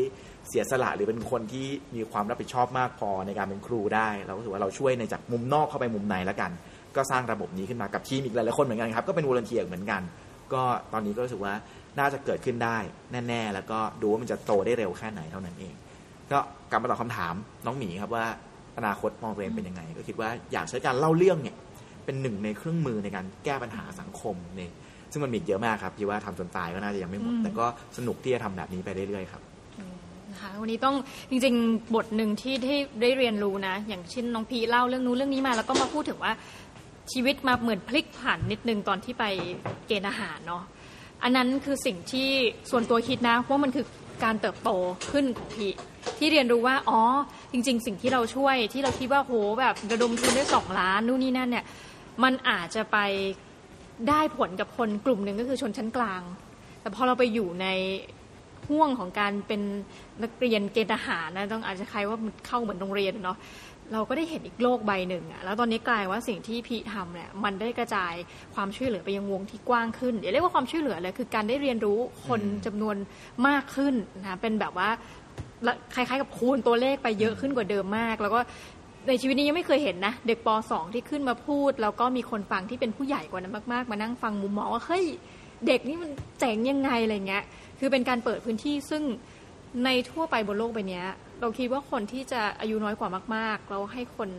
เสียสละหรือเป็นคนที่มีความรับผิดชอบมากพอในการเป็นครูได้เราก็ถือว่าเราช่วยในจากมุมนอกเข้าไปมุมในแล้วกันก็สร้างระบบนี้ขึ้นมากับทีมอีกหลายๆคนเหมือนกันครับก็เป็นวอลันเทียร์เหมือนกันก็ตอนนี้ก็รู้สึกว่าน่าจะเกิดขึ้นได้แน่ๆแล้วก็ดูว่ามันจะโตได้เร็วแค่ไหนเท่านั้นเองก็กลับมาตอบคำถามน้องหมีครับว่าอนาคตมองตัวเองเป็นยังไงก็คิดว่าอยากใช้การเล่าเรื่องเนี่ยเป็นหนึ่งในเครื่องมือในการแก้ปัญหาสังคมเนี่ยซึ่งมันมีเยอะมากครับที่ว่าทำจนตายก็น่าจะยังไม่หมดแต่ก็สนุกที่จะทำแบบนี้ไปเรื่อยๆครับวันนี้ต้องจริงๆบทหนึ่งที่ได้เรียนรู้นะอย่างเช่นน้องพีเล่าเรื่องนู้นเรื่องนี้มาแล้วก็มาพูดถึงว่าชีวิตมาเหมือนพลิกผันนิดนึงตอนที่ไปเกณฑ์อาหารเนาะอันนั้นคือสิ่งที่ส่วนตัวคิดนะว่ามันคือการเติบโตขึ้นของพีที่เรียนรู้ว่าอ๋อจริงๆสิ่งที่เราช่วยที่เราคิดว่าโหแบบระดมทุนได้2 ล้านนู่นนี่นั่นเนี่ยมันอาจจะไปได้ผลกับคนกลุ่มหนึ่งก็คือชนชั้นกลางแต่พอเราไปอยู่ในห่วงของการเป็นนักเรียนเกณฑ์ทหารนะต้องอาจจะใครว่ามันเข้าเหมือนโรงเรียนเนาะเราก็ได้เห็นอีกโลกใบหนึ่งอะแล้วตอนนี้กลายว่าสิ่งที่พี่ทำเนี่ยมันได้กระจายความช่วยเหลือไปยังวงที่กว้างขึ้นอย่าเรียกว่าความช่วยเหลือเลยคือการได้เรียนรู้คนจำนวนมากขึ้นนะเป็นแบบว่าคล้ายๆกับคูณตัวเลขไปเยอะขึ้นกว่าเดิมมากแล้วก็ในชีวิตนี้ยังไม่เคยเห็นนะเด็กป.2 ที่ขึ้นมาพูดแล้วก็มีคนฟังที่เป็นผู้ใหญ่กว่านั้นมากๆมานั่งฟังมุมมองว่าเฮ้ยเด็กนี่มันเจ๋งยังไงอะไรเงี้ยคือเป็นการเปิดพื้นที่ซึ่งในทั่วไปบนโลกใบนี้เราคิดว่าคนที่จะอายุน้อยกว่ามากๆเราให้คน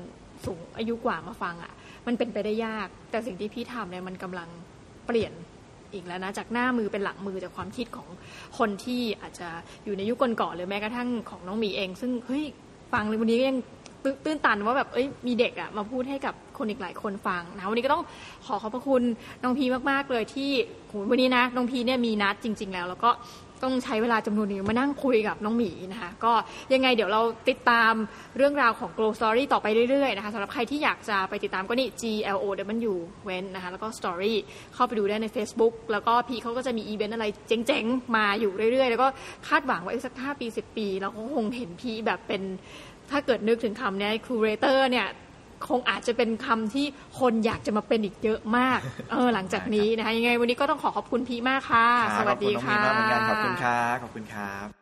สูงอายุกว่ามาฟังอ่ะมันเป็นไปได้ยากแต่สิ่งที่พี่ทำเนี่ยมันกำลังเปลี่ยนอีกแล้วนะจากหน้ามือเป็นหลังมือจากความคิดของคนที่อาจจะอยู่ในยุคก่อนๆหรือแม้กระทั่งของน้องหมีเองซึ่งเฮ้ยฟังเลยวันนี้ก็ยังตื่นตันว่าแบบเอ้ยมีเด็กอ่ะมาพูดให้กับคนอีกหลายคนฟังนะวันนี้ก็ต้องขอบพระคุณน้องพีมากๆเลยที่วันนี้นะน้องพีเนี่ยมีนัดจริงๆแล้วก็ต้องใช้เวลาจำนวนนึงมานั่งคุยกับน้องหมีนะคะก็ยังไงเดี๋ยวเราติดตามเรื่องราวของ Glow Story ต่อไปเรื่อยๆนะคะสำหรับใครที่อยากจะไปติดตามก็นี่ GLOW เว้นนะคะแล้วก็ Story เข้าไปดูได้ใน Facebook แล้วก็พี่เขาก็จะมีอีเวนต์อะไรเจ๋งๆมาอยู่เรื่อยๆแล้วก็คาดหวังว่าอีกสัก5ปี10ปีเราคงเห็นพี่แบบเป็นถ้าเกิดนึกถึงคำนี้ Curator เนี่ยคงอาจจะเป็นคำที่คนอยากจะมาเป็นอีกเยอะมากหลังจากนี้นะคะยังไงวันนี้ก็ต้องขอบคุณพี่มากค่ะสวัสดีค่ะขอบคุณน้องมีมากเหมือนกันขอบคุณครับ